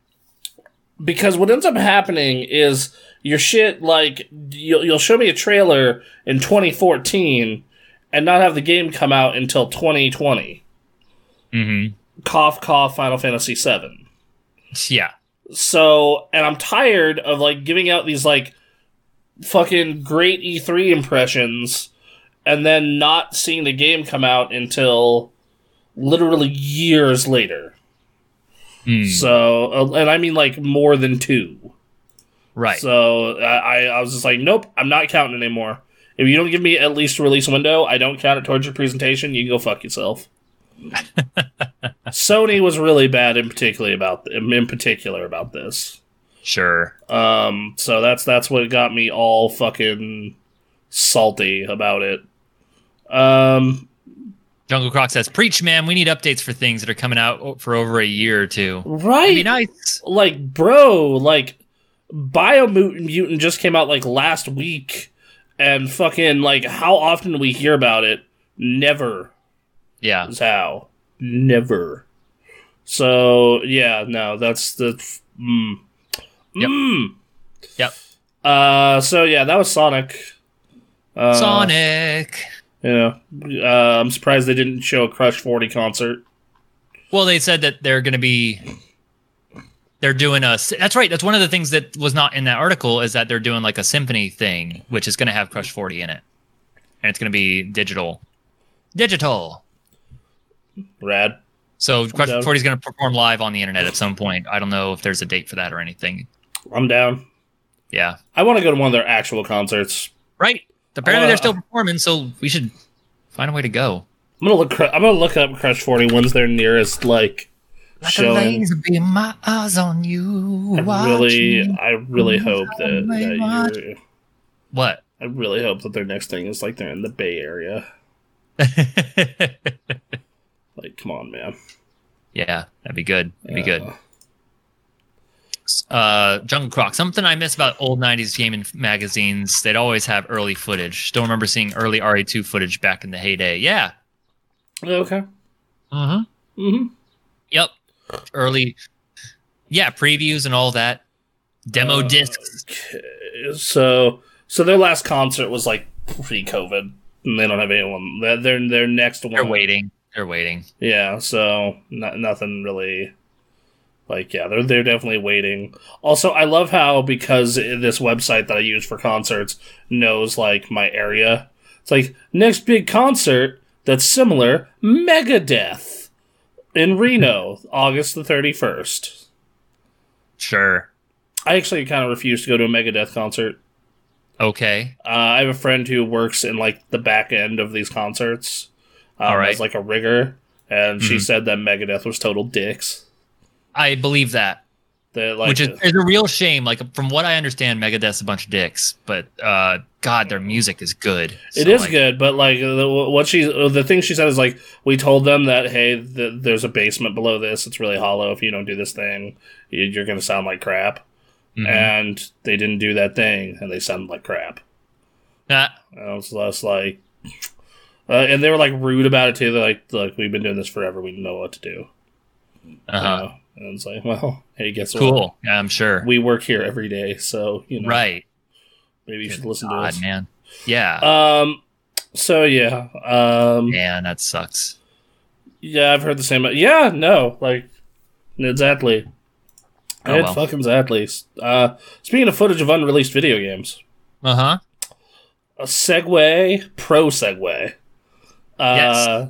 Because what ends up happening is your shit, like, you'll, you'll show me a trailer in twenty fourteen, and not have the game come out until twenty twenty. Mm-hmm. Cough, cough, Final Fantasy seven. Yeah. So, and I'm tired of, like, giving out these, like, fucking great E three impressions and then not seeing the game come out until literally years later. Mm. So, and I mean, like, more than two. Right. So, I, I was just like, nope, I'm not counting anymore. If you don't give me at least a release window, I don't count it towards your presentation. You can go fuck yourself. Sony was really bad in particular about th- in particular about this. Sure. Um. So that's that's what got me all fucking salty about it. Um. Jungle Croc says, "Preach, man! We need updates for things that are coming out for over a year or two." Right. That'd be nice. Like, bro, like Biomutant just came out like last week, and fucking like, how often do we hear about it? Never. Yeah. Is how. Never. So, yeah, no, that's the... Mm. Yep. Mm. Yep. Uh, so, yeah, that was Sonic. Uh, Sonic! Yeah. Uh, I'm surprised they didn't show a Crush forty concert. Well, they said that they're going to be... They're doing a... That's right, that's one of the things that was not in that article, is that they're doing, like, a symphony thing, which is going to have Crush forty in it. And it's going to be digital. Digital! Rad. So Crush forty is going to perform live on the internet at some point. I don't know if there's a date for that or anything. I'm down. Yeah. I want to go to one of their actual concerts. Right. Apparently uh, they're still performing, so we should find a way to go. I'm going to look I'm going to look up Crush forty when's their nearest like, like showing. Like a laser beam, my eyes on you. I really I really hope that, that you're... What? I really hope that their next thing is like they're in the Bay Area. Like, come on, man. Yeah, that'd be good. That'd yeah. be good. Uh, Jungle Croc. Something I miss about old nineties gaming magazines, they'd always have early footage. Still remember seeing early R E two footage back in the heyday. Yeah. Okay. Uh-huh. Mm-hmm. Yep. Early. Yeah, previews and all that. Demo uh, discs. So, so their last concert was, like, pre-COVID. And they don't have anyone. Their, their next one. They're waiting. They're waiting. Yeah, so not, nothing really. Like, yeah, they're they're definitely waiting. Also, I love how, because this website that I use for concerts knows, like, my area. It's like, next big concert that's similar, Megadeth in Reno, August the thirty-first. Sure. I actually kind of refuse to go to a Megadeth concert. Okay. Uh, I have a friend who works in, like, the back end of these concerts. Um, All right. As like a rigger, and mm-hmm. she said that Megadeth was total dicks. I believe that, like, which is, is a real shame. Like, from what I understand, Megadeth's a bunch of dicks, but uh, God, their music is good. So, it is like, good, but like the, what she, the thing she said is like, we told them that hey, the, there's a basement below this. It's really hollow. If you don't do this thing, you're going to sound like crap. Mm-hmm. And they didn't do that thing, and they sounded like crap. Nah. And I was less like. Uh, and they were, like, rude about it, too. They're like, look, we've been doing this forever. We know what to do. Uh-huh. Uh, and it's like, well, hey, guess what? Cool. Yeah, I'm sure. We work here every day, so, you know. Right. Maybe you Good should listen God, to us. Man. Yeah. Um. So, yeah. Um. Man, that sucks. Yeah, I've heard the same. Yeah, no. Like, exactly. Oh, well. It fucking exactly. Uh, speaking of footage of unreleased video games. Uh-huh. A Segway. Pro Segway. Uh, yes.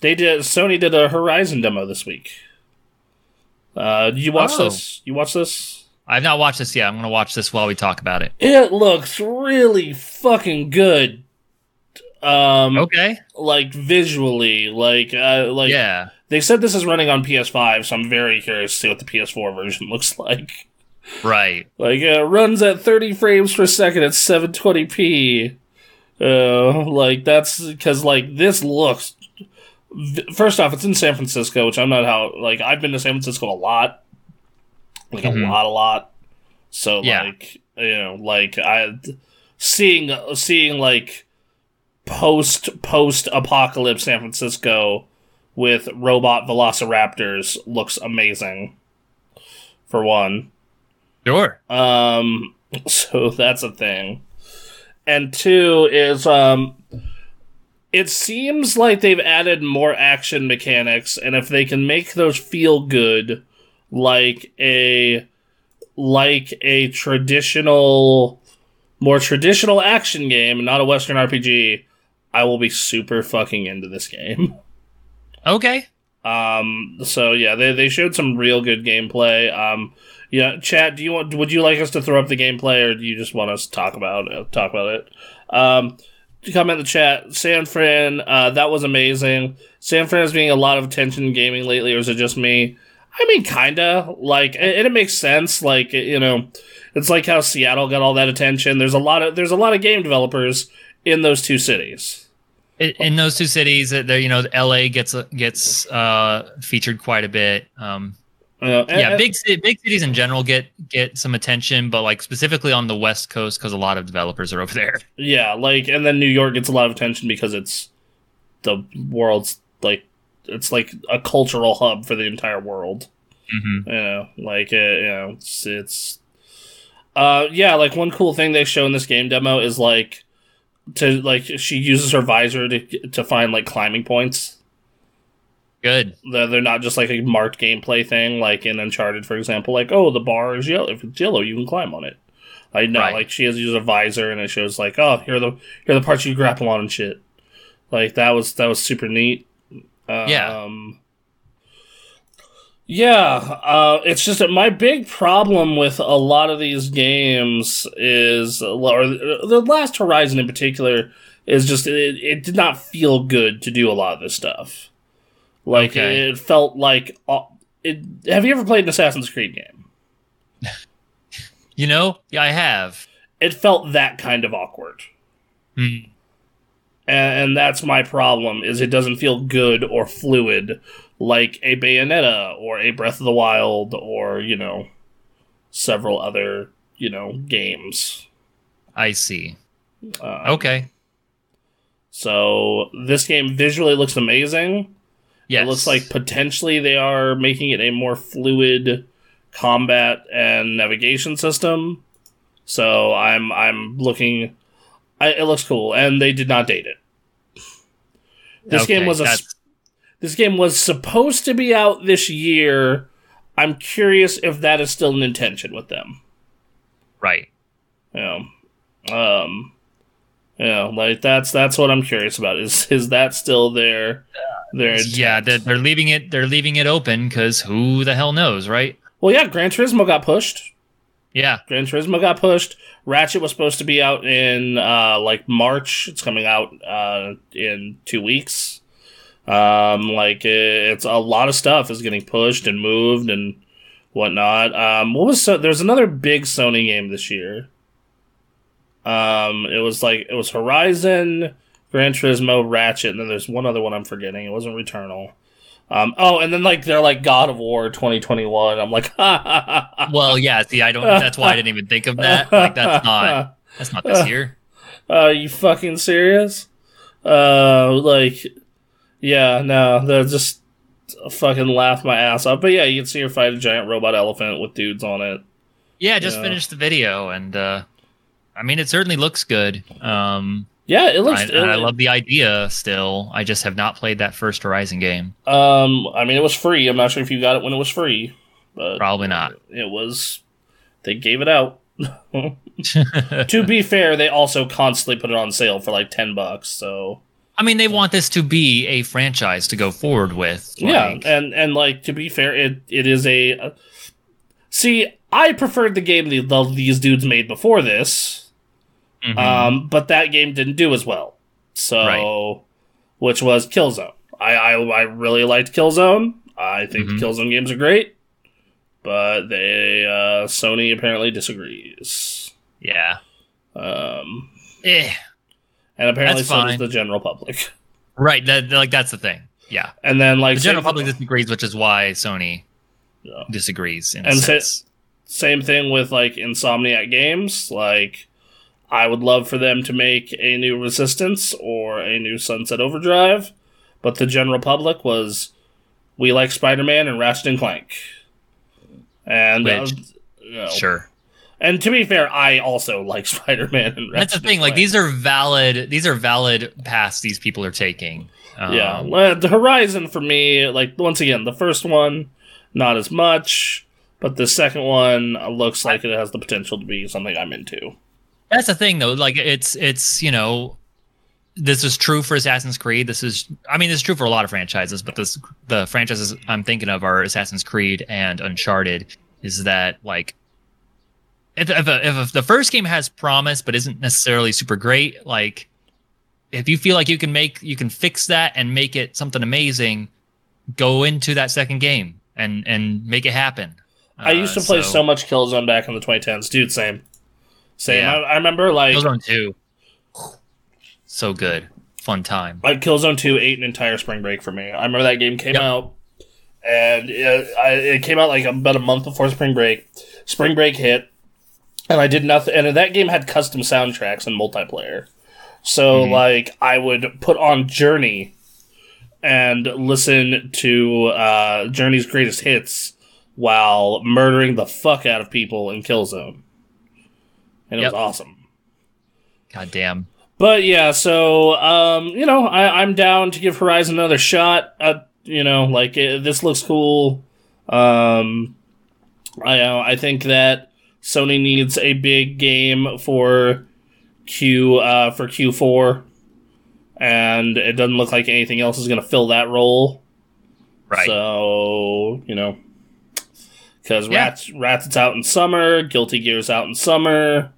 They did. Sony did a Horizon demo this week. Uh, did you watch oh. this? You watch this? I've not watched this yet. I'm going to watch this while we talk about it. It looks really fucking good. Um, okay. Like visually, like uh, like yeah. They said this is running on P S five, so I'm very curious to see what the P S four version looks like. Right. Like it uh, runs at thirty frames per second at seven twenty p. Uh, like that's because like this looks. First off, it's in San Francisco, which I'm not how like I've been to San Francisco a lot, like mm-hmm. a lot, a lot. So yeah. like you know, like I seeing seeing like post post apocalypse San Francisco with robot velociraptors looks amazing. For one, sure. Um, so that's a thing. And two is um, It seems like they've added more action mechanics, and if they can make those feel good, like a like a traditional, more traditional action game, not a Western R P G, I will be super fucking into this game. Okay. Um. So yeah, they they showed some real good gameplay. Um. Yeah, chat. Do you want? Would you like us to throw up the gameplay, or do you just want us to talk about uh, talk about it? Um. Comment in the chat. San Fran, uh, that was amazing. San Fran is being a lot of attention in gaming lately, or is it just me? I mean, kinda. Like, and it makes sense. Like, you know, it's like how Seattle got all that attention. There's a lot of there's a lot of game developers in those two cities. In those two cities, you know, L A gets gets uh, featured quite a bit. Um, uh, yeah, big big cities in general get get some attention, but like specifically on the West Coast because a lot of developers are over there. Yeah, like, and then New York gets a lot of attention because it's the world's like it's like a cultural hub for the entire world. Mm-hmm. You know, like uh, you know, it's, it's uh, yeah, like one cool thing they show in this game demo is like. To like, she uses her visor to to find like climbing points. Good. They're, they're not just like a marked gameplay thing, like in Uncharted, for example. Like, oh, the bar is yellow. If it's yellow, you can climb on it. I know. Right. Like, she has used a visor, and it shows like, oh, here are the here are the parts you grapple on and shit. Like that was that was super neat. Um, yeah. Yeah. Uh, it's just that my big problem with a lot of these games is, or the Last Horizon in particular, is just it, it did not feel good to do a lot of this stuff. Like, okay. It felt like... It, have you ever played an Assassin's Creed game? You know, yeah, I have. It felt that kind of awkward. Mm. And, and that's my problem, is it doesn't feel good or fluid like a Bayonetta or a Breath of the Wild or, you know, several other, you know, games. I see. Um, okay. So this game visually looks amazing. Yes. It looks like potentially they are making it a more fluid combat and navigation system. So I'm I'm looking... I, it looks cool, and they did not date it. This okay, game was a... That's- This game was supposed to be out this year. I'm curious if that is still an intention with them. Right. Yeah. Um. Yeah. Like that's that's what I'm curious about. Is is that still their their intent? Yeah. They're, they're leaving it. They're leaving it open because who the hell knows, right? Well, yeah. Gran Turismo got pushed. Yeah. Gran Turismo got pushed. Ratchet was supposed to be out in uh, like March. It's coming out uh, in two weeks. Um, like it's a lot of stuff is getting pushed and moved and whatnot. Um, what was so, there's another big Sony game this year. Um, it was like it was Horizon, Gran Turismo, Ratchet, and then there's one other one I'm forgetting. It wasn't Returnal. Um, oh, and then like they're like God of War twenty twenty-one. I'm like, ha, ha, ha, ha. Well, yeah. See, I don't. That's why I didn't even think of that. Like that's not that's not this year. Uh, are you fucking serious? Uh, like. Yeah, no, they're just fucking laugh my ass off. But yeah, you can see her fight a giant robot elephant with dudes on it. Yeah, I just yeah. finished the video, and uh, I mean, it certainly looks good. Um, yeah, it looks. I, it, I love the idea still. I just have not played that first Horizon game. Um, I mean, it was free. I'm not sure if you got it when it was free. But probably not. It was. They gave it out. To be fair, they also constantly put it on sale for like ten bucks. So. I mean, they want this to be a franchise to go forward with. Like. Yeah, and, and like to be fair, it, it is a... Uh, see, I preferred the game the, the, these dudes made before this, mm-hmm. um, but that game didn't do as well. So, right. Which was Killzone. I, I I really liked Killzone. I think mm-hmm. Killzone games are great, but they uh, Sony apparently disagrees. Yeah. Um. Eh. And apparently that's so fine. Does the general public. Right, that, like that's the thing. Yeah. And then like the general public thing. Disagrees, which is why Sony yeah. disagrees in and a sense. Sa- same thing with like Insomniac Games. Like I would love for them to make a new Resistance or a new Sunset Overdrive, but the general public was we like Spider-Man and Ratchet and Clank. And which, uh, you know, sure. And to be fair, I also like Spider-Man. And that's the thing. Like, these are valid. These are valid paths these people are taking. Um, yeah, uh, the Horizon for me, like, once again, the first one, not as much, but the second one looks like it has the potential to be something I'm into. That's the thing, though. Like, it's it's you know, this is true for Assassin's Creed. This is, I mean, this is true for a lot of franchises, but this the franchises I'm thinking of are Assassin's Creed and Uncharted. Is that like, if if, a, if, a, if the first game has promise but isn't necessarily super great, like, if you feel like you can make, you can fix that and make it something amazing, go into that second game and, and make it happen. Uh, I used to play so, so much Killzone back in the twenty tens. Dude, same. Same. Yeah. I, I remember, like... Killzone two. So good. Fun time. Like, Killzone two ate an entire spring break for me. I remember that game came yep. out, and it, I, it came out, like, about a month before spring break. Spring break hit, and I did nothing. And that game had custom soundtracks and multiplayer. So, mm-hmm. like, I would put on Journey and listen to uh, Journey's greatest hits while murdering the fuck out of people in Killzone. And it yep. was awesome. God damn. But, yeah, so, um, you know, I, I'm down to give Horizon another shot. Uh, you know, like, it, this looks cool. Um, I, I think that Sony needs a big game for... Q uh, for Q four, and it doesn't look like anything else is going to fill that role. Right. So, you know, because yeah. Rats, Rats it's out in summer, Guilty Gear's out in summer,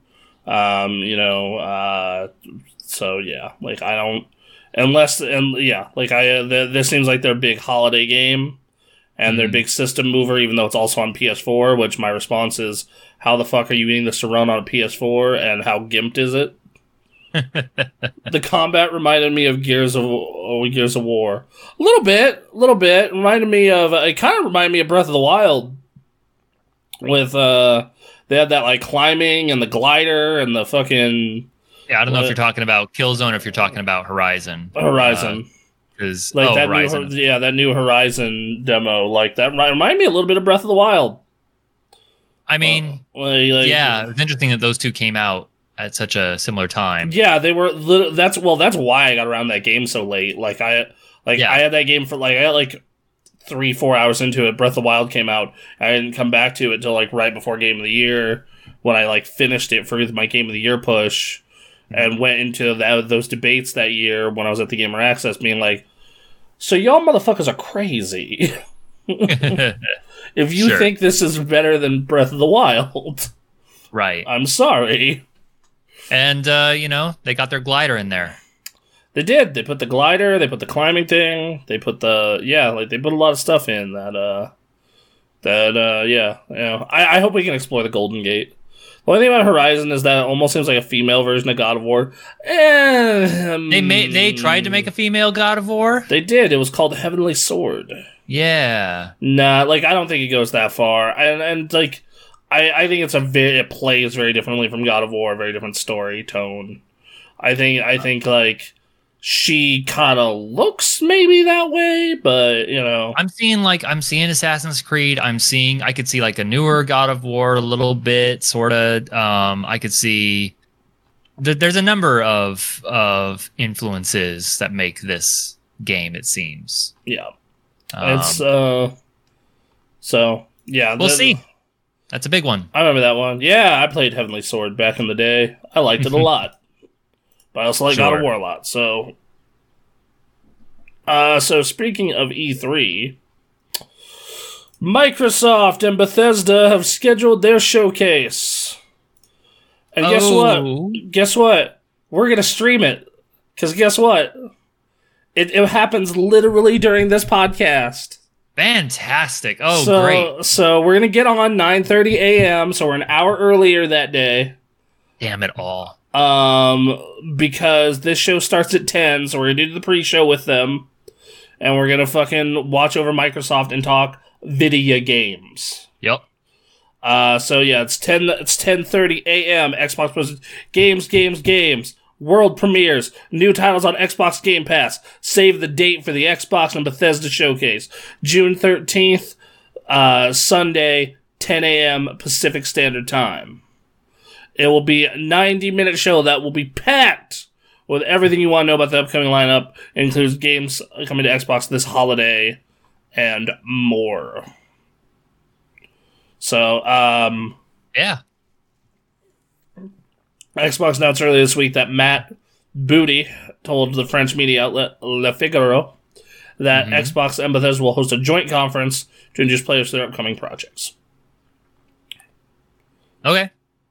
um, you know, uh, so yeah, like, I don't, unless, and yeah, like, I, uh, th- this seems like their big holiday game, and mm-hmm. their big system mover, even though it's also on P S four, which my response is, how the fuck are you getting this to run on a P S four, and how gimped is it? The combat reminded me of Gears of oh, Gears of War. A little bit, a little bit. Reminded me of, it kind of reminded me of Breath of the Wild. With, uh, they had that, like, climbing and the glider and the fucking... Yeah, I don't know what? if you're talking about Killzone or if you're talking about Horizon. Horizon. Uh, is, like oh, that Horizon. New, yeah, that new Horizon demo. Like, that reminded me a little bit of Breath of the Wild. I mean, uh, like, like, yeah, it's interesting that those two came out at such a similar time. Yeah, they were. That's well, that's why I got around that game so late. Like I, like yeah. I had that game for like I had like three, four hours into it. Breath of the Wild came out. I didn't come back to it until like right before Game of the Year when I like finished it for my Game of the Year push, and went into that, those debates that year when I was at the Gamer Access, being like, "So y'all motherfuckers are crazy." If you sure. think this is better than Breath of the Wild, right? I'm sorry. And uh, you know, they got their glider in there. They did. They put the glider. They put the climbing thing. They put the yeah, like they put a lot of stuff in that. Uh, that uh, yeah, you know, I, I hope we can explore the Golden Gate. The only thing about Horizon is that it almost seems like a female version of God of War. Um, they made they tried to make a female God of War. They did. It was called Heavenly Sword. Yeah. Nah, like, I don't think it goes that far. And, and like, I, I think it's a very, it plays very differently from God of War, very different story, tone. I think, I think, like, she kind of looks maybe that way, but, you know. I'm seeing, like, I'm seeing Assassin's Creed. I'm seeing, I could see, like, a newer God of War a little bit, sort of. Um, I could see, th- there's a number of, of influences that make this game, it seems. Yeah. It's um, uh, so yeah. We'll the, see. That's a big one. I remember that one. Yeah, I played Heavenly Sword back in the day. I liked it a lot, but I also like sure. God of War a lot. So, uh, so speaking of E three, Microsoft and Bethesda have scheduled their showcase, and oh. guess what? Guess what? We're gonna stream it because guess what? It, it happens literally during this podcast. Fantastic. Oh, so, great. So we're going to get on nine thirty a.m., so we're an hour earlier that day. Damn it all. Um, because this show starts at ten, so we're going to do the pre-show with them, and we're going to fucking watch over Microsoft and talk video games. Yep. Uh, so yeah, it's ten. It's ten thirty a.m., Xbox Presents Games, Games, Games. World premieres, new titles on Xbox Game Pass. Save the date for the Xbox and Bethesda showcase, June thirteenth, uh, Sunday, ten a.m. Pacific Standard Time. It will be a ninety-minute show that will be packed with everything you want to know about the upcoming lineup. It includes games coming to Xbox this holiday and more. So, um... yeah. Xbox announced earlier this week that Matt Booty told the French media outlet Le Figaro that mm-hmm. Xbox and Bethesda will host a joint conference to introduce players to their upcoming projects. Okay.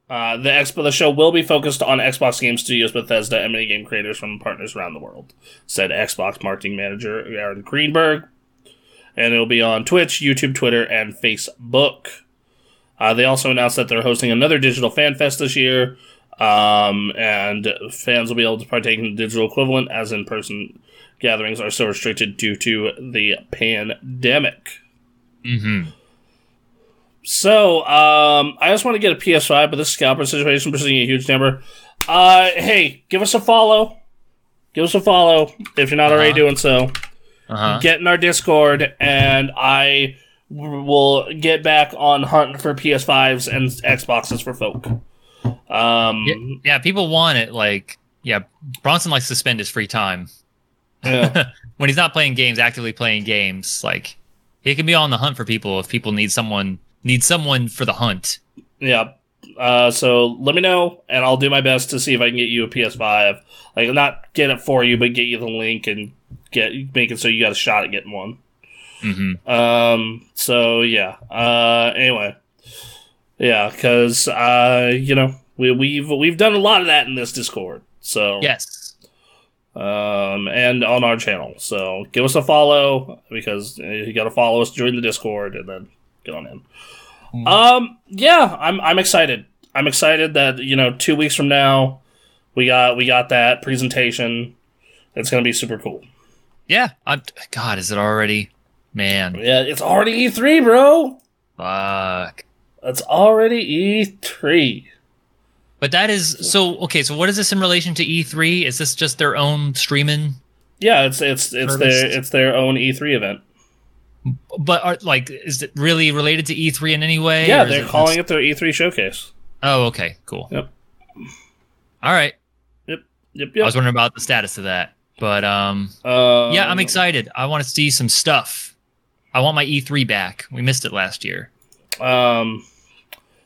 Uh, the expo, the show will be focused on Xbox Game Studios, Bethesda, and many game creators from partners around the world, said Xbox marketing manager Aaron Greenberg. And it'll be on Twitch, YouTube, Twitter, and Facebook. Uh, they also announced that they're hosting another digital fan fest this year, um, and fans will be able to partake in the digital equivalent, as in-person gatherings are so restricted due to the pandemic. Mm-hmm. So, um, I just want to get a P S five, but this scalper situation is a huge number. Uh, hey, give us a follow. Give us a follow if you're not uh-huh. already doing so. Uh-huh. Get in our Discord, and I will get back on hunt for P S fives and Xboxes for folk. Um, yeah, yeah, people want it. Like, yeah, Bronson likes to spend his free time. Yeah. When he's not playing games, actively playing games, like, he can be on the hunt for people if people need someone... Need someone for the hunt. Yeah. Uh, so let me know, and I'll do my best to see if I can get you a P S five. Like, not get it for you, but get you the link and get make it so you got a shot at getting one. Mm-hmm. Um. So yeah. Uh. Anyway. Yeah, because uh, you know, we we've we've done a lot of that in this Discord. So yes. Um. And on our channel. So give us a follow, because you got to follow us during the Discord, and then. Get on in. Mm. Um, yeah, I'm I'm excited. I'm excited that, you know, two weeks from now we got we got that presentation. It's gonna be super cool. Yeah. I'm God, is it already? Man. Yeah, it's already E three, bro. Fuck. It's already E three. But that is so okay, so what is this in relation to E three? Is this just their own streaming? Yeah, it's it's it's service? their it's their own E three event. But are, like, is it really related to E three in any way? Yeah, they're it calling just... it their E three showcase. Oh, okay, cool. Yep. All right. Yep. Yep. Yep. I was wondering about the status of that, but um, um, yeah, I'm excited. I want to see some stuff. I want my E three back. We missed it last year. Um.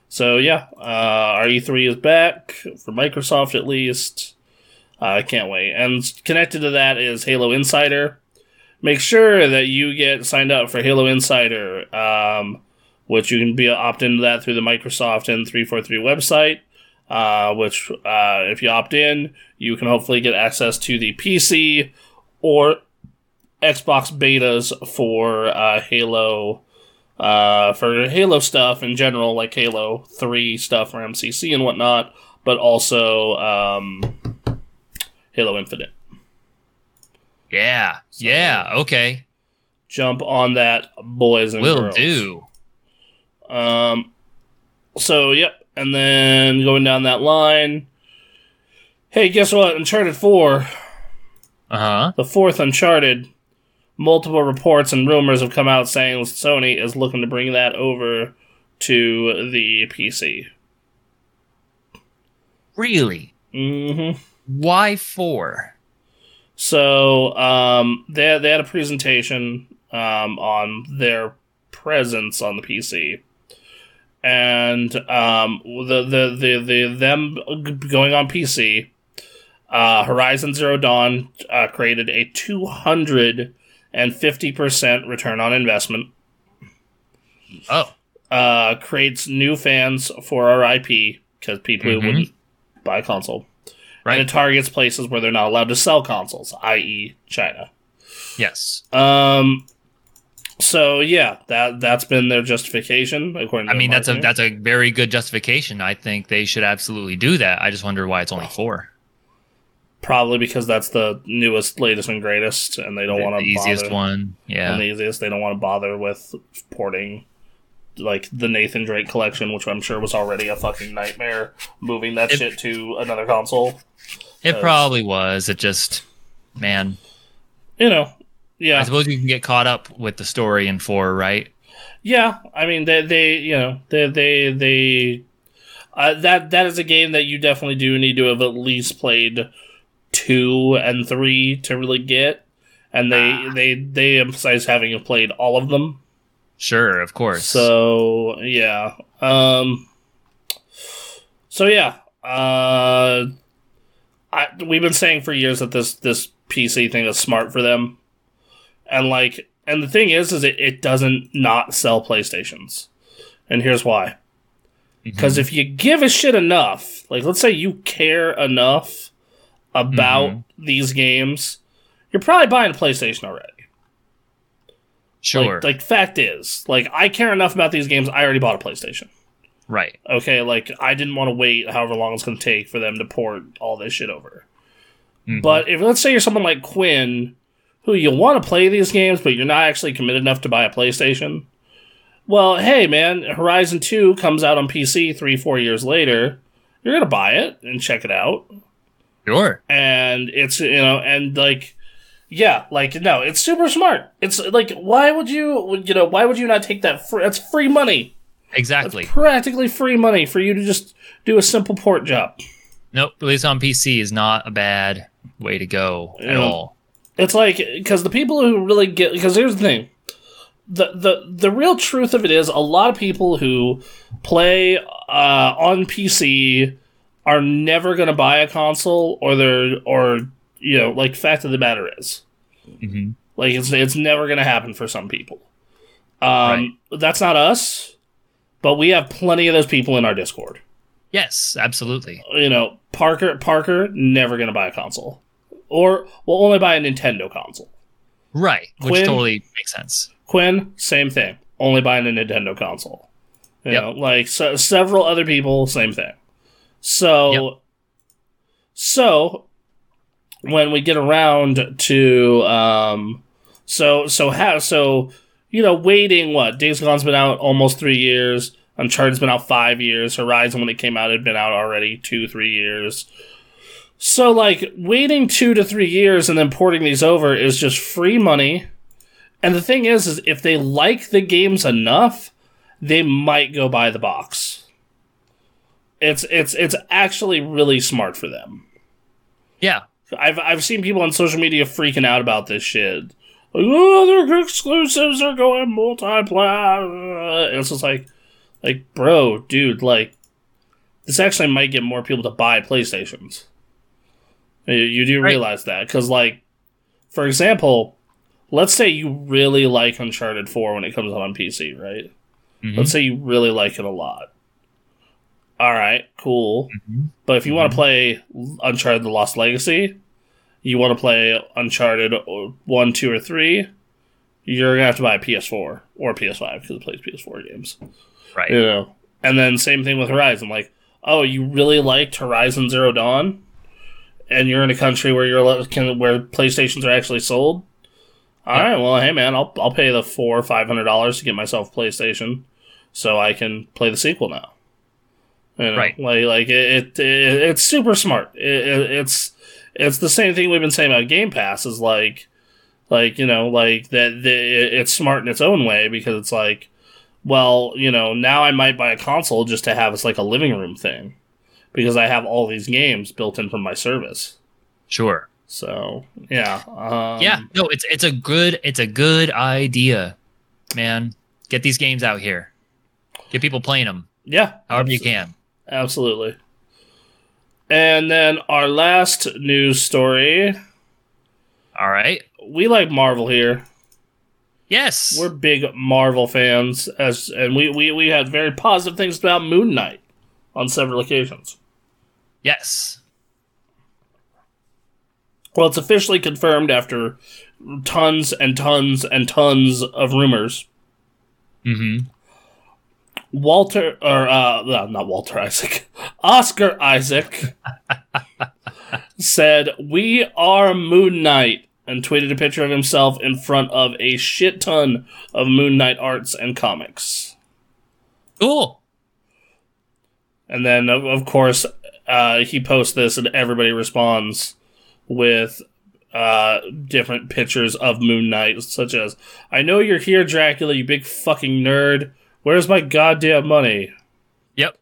So yeah, uh, our E three is back for Microsoft, at least. I uh, can't wait. And connected to that is Halo Insider. Make sure that you get signed up for Halo Insider, um, which you can be opt into that through the Microsoft N three forty-three website, uh, which uh, if you opt in, you can hopefully get access to the P C or Xbox betas for uh, Halo uh, for Halo stuff in general, like Halo three stuff for M C C and whatnot, but also um, Halo Infinite. Yeah, so yeah, okay. Jump on that, boys and Will girls. Will do. Um, so, yep, and then going down that line. Hey, guess what? Uncharted four, uh-huh. the fourth Uncharted, multiple reports and rumors have come out saying Sony is looking to bring that over to the P C. Really? Mm-hmm. Why four? So, um, they, they had a presentation um, on their presence on the P C. And um, the, the, the, the them going on P C, uh, Horizon Zero Dawn uh, created a two hundred fifty percent return on investment. Oh. Uh, creates new fans for our I P, because people mm-hmm. who wouldn't buy a console. Right. And it targets places where they're not allowed to sell consoles, that is. China. Yes. Um. So yeah, that that's been their justification. According, to I mean, that's a that's a very good justification. I think they should absolutely do that. I just wonder why it's only four. Probably because that's the newest, latest, and greatest, and they don't want to bother. The easiest one. Yeah. And the easiest. They don't want to bother with porting. Like the Nathan Drake collection, which I'm sure was already a fucking nightmare, moving that it, shit to another console. It probably was. It just, man. You know, yeah. I suppose you can get caught up with the story in four, right? Yeah, I mean, they, they you know, they, they, they uh, that that is a game that you definitely do need to have at least played two and three to really get. And they, ah. they, they emphasize having played all of them. Sure, of course. So, yeah. Um, so, yeah. Uh, I, we've been saying for years that this, this P C thing is smart for them. And, like, and the thing is, is it, it doesn't not sell PlayStations. And here's why. Because mm-hmm. if you give a shit enough, like, let's say you care enough about mm-hmm. these games... You're probably buying a PlayStation already. Sure. Like, like, fact is, like, I care enough about these games, I already bought a PlayStation. Right. Okay, like, I didn't want to wait however long it's going to take for them to port all this shit over. Mm-hmm. But if, let's say you're someone like Quinn, who you want to play these games, but you're not actually committed enough to buy a PlayStation. Well, hey, man, Horizon two comes out on P C three, four years later. You're going to buy it and check it out. Sure. And it's, you know, and, like... Yeah, like, no, it's super smart. It's, like, why would you, you know, why would you not take that? Fr- that's free money. Exactly. That's practically free money for you to just do a simple port job. Nope, release on P C is not a bad way to go at yeah. all. It's like, because the people who really get, because here's the thing. The, the, the real truth of it is a lot of people who play uh, on P C are never going to buy a console or they're, or... You know, like, fact of the matter is, mm-hmm. like, it's it's never going to happen for some people. Um, right. That's not us, but we have plenty of those people in our Discord. Yes, absolutely. You know, Parker, Parker, never going to buy a console, or will only buy a Nintendo console. Right, Quinn, which totally makes sense. Quinn, same thing, only buying a Nintendo console. You yep. know, like so, several other people, same thing. So, yep. so. When we get around to, um, so, so how, so, you know, waiting, what, Days Gone's been out almost three years, Uncharted's been out five years, Horizon, when it came out, had been out already two, three years. So, like, waiting two to three years and then porting these over is just free money. And the thing is, is if they like the games enough, they might go buy the box. It's, it's, it's actually really smart for them. Yeah. I've I've seen people on social media freaking out about this shit. Like, oh, their exclusives are going multi-platform. And it's just like, like, bro, dude, like, this actually might get more people to buy PlayStations. You, you do realize right. that. Because, like, for example, let's say you really like Uncharted four when it comes out on P C, right? Mm-hmm. Let's say you really like it a lot. All right, cool. Mm-hmm. But if you mm-hmm. want to play Uncharted The Lost Legacy, you want to play Uncharted one, two, or three, you're going to have to buy a P S four or a P S five because it plays P S four games. Right. You know? And then same thing with Horizon. Like, oh, you really liked Horizon Zero Dawn? And you're in a country where you're can, where PlayStations are actually sold? All yeah. right, well, hey, man, I'll I'll pay the four hundred dollars or five hundred dollars to get myself a PlayStation so I can play the sequel now. You know, right, like like it, it, it it's super smart. It, it, it's it's the same thing we've been saying about Game Pass is like, like you know, like that the, it's smart in its own way because it's like, well, you know, now I might buy a console just to have it's like a living room thing, because I have all these games built in from my service. Sure. So yeah, um, yeah. No, it's it's a good it's a good idea, man. Get these games out here. Get people playing them. Yeah, however you can. Absolutely. And then our last news story. All right. We like Marvel here. Yes. We're big Marvel fans, as and we, we, we had very positive things about Moon Knight on several occasions. Yes. Well, it's officially confirmed after tons and tons and tons of rumors. Mm-hmm. Walter, or, uh, well, not Walter Isaac, Oscar Isaac said, "We are Moon Knight," and tweeted a picture of himself in front of a shit ton of Moon Knight arts and comics. Cool. And then, of, of course, uh, he posts this and everybody responds with uh, different pictures of Moon Knight, such as, "I know you're here, Dracula, you big fucking nerd. Where's my goddamn money?" Yep.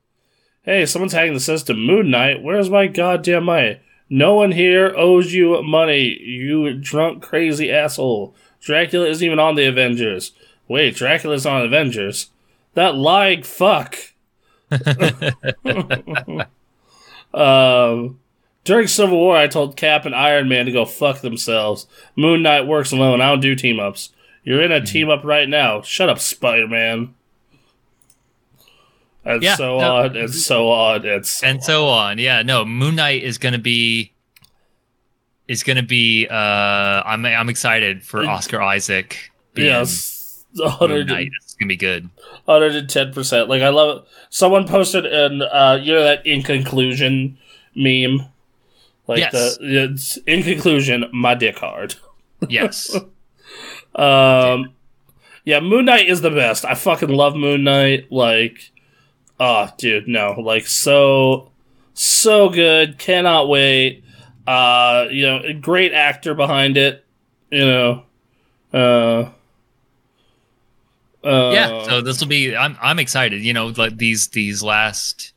Hey, someone's hacking the system. Moon Knight, where's my goddamn money? No one here owes you money, you drunk, crazy asshole. Dracula isn't even on the Avengers. Wait, Dracula's on Avengers? That lying fuck. um, during Civil War, I told Cap and Iron Man to go fuck themselves. Moon Knight works alone. I don't do team-ups. You're in a team-up right now. Shut up, Spider-Man. And yeah, so no. on, and so on, and so and on. so on. Yeah, no, Moon Knight is gonna be is gonna be. Uh, I'm I'm excited for Oscar Isaac. Yes, Moon Knight is gonna be good. one hundred ten percent. Like I love it. Someone posted an uh, you know that in conclusion meme. Like yes. the it's, in conclusion, my dick hard. Yes. um, yeah, Moon Knight is the best. I fucking love Moon Knight. Like. Oh, dude, no. Like, so, so good. Cannot wait. Uh, you know, great actor behind it. You know. Uh, uh, yeah, so this will be, I'm I'm excited. You know, like these these last,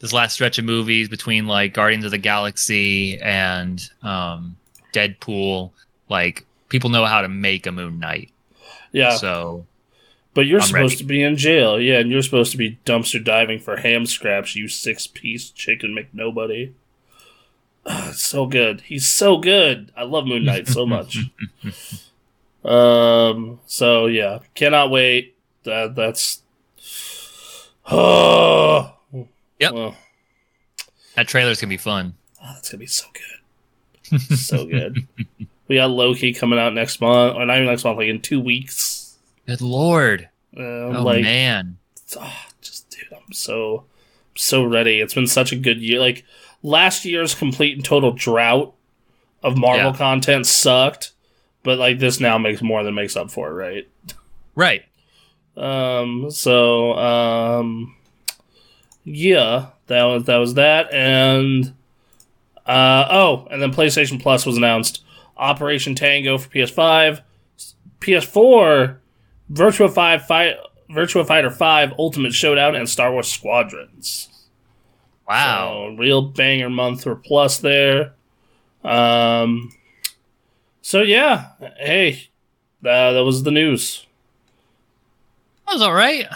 this last stretch of movies between, like, Guardians of the Galaxy and um, Deadpool. Like, people know how to make a Moon Knight. Yeah. So... But you're I'm supposed ready. to be in jail, yeah, and you're supposed to be dumpster diving for ham scraps, you six-piece chicken McNobody. Ugh, so good. He's so good. I love Moon Knight so much. um. So, yeah. Cannot wait. Uh, that's... Oh! Yep. Well, that trailer's going to be fun. Oh, that's going to be so good. So good. We got Loki coming out next month, or not even next month, like in two weeks. Good Lord. Uh, oh, like, man. Oh, just, dude, I'm so, so ready. It's been such a good year. Like, last year's complete and total drought of Marvel yeah. content sucked, but, like, this now makes more than makes up for it, right? Right. Um, so, um, yeah, that was that. Was that. And, uh, oh, and then PlayStation Plus was announced. Operation Tango for P S five. P S four... Virtua Five, Fi- Virtua Fighter Five, Ultimate Showdown, and Star Wars Squadrons. Wow, so, real banger month or plus there. Um, so yeah, hey, uh, that was the news. That was all right.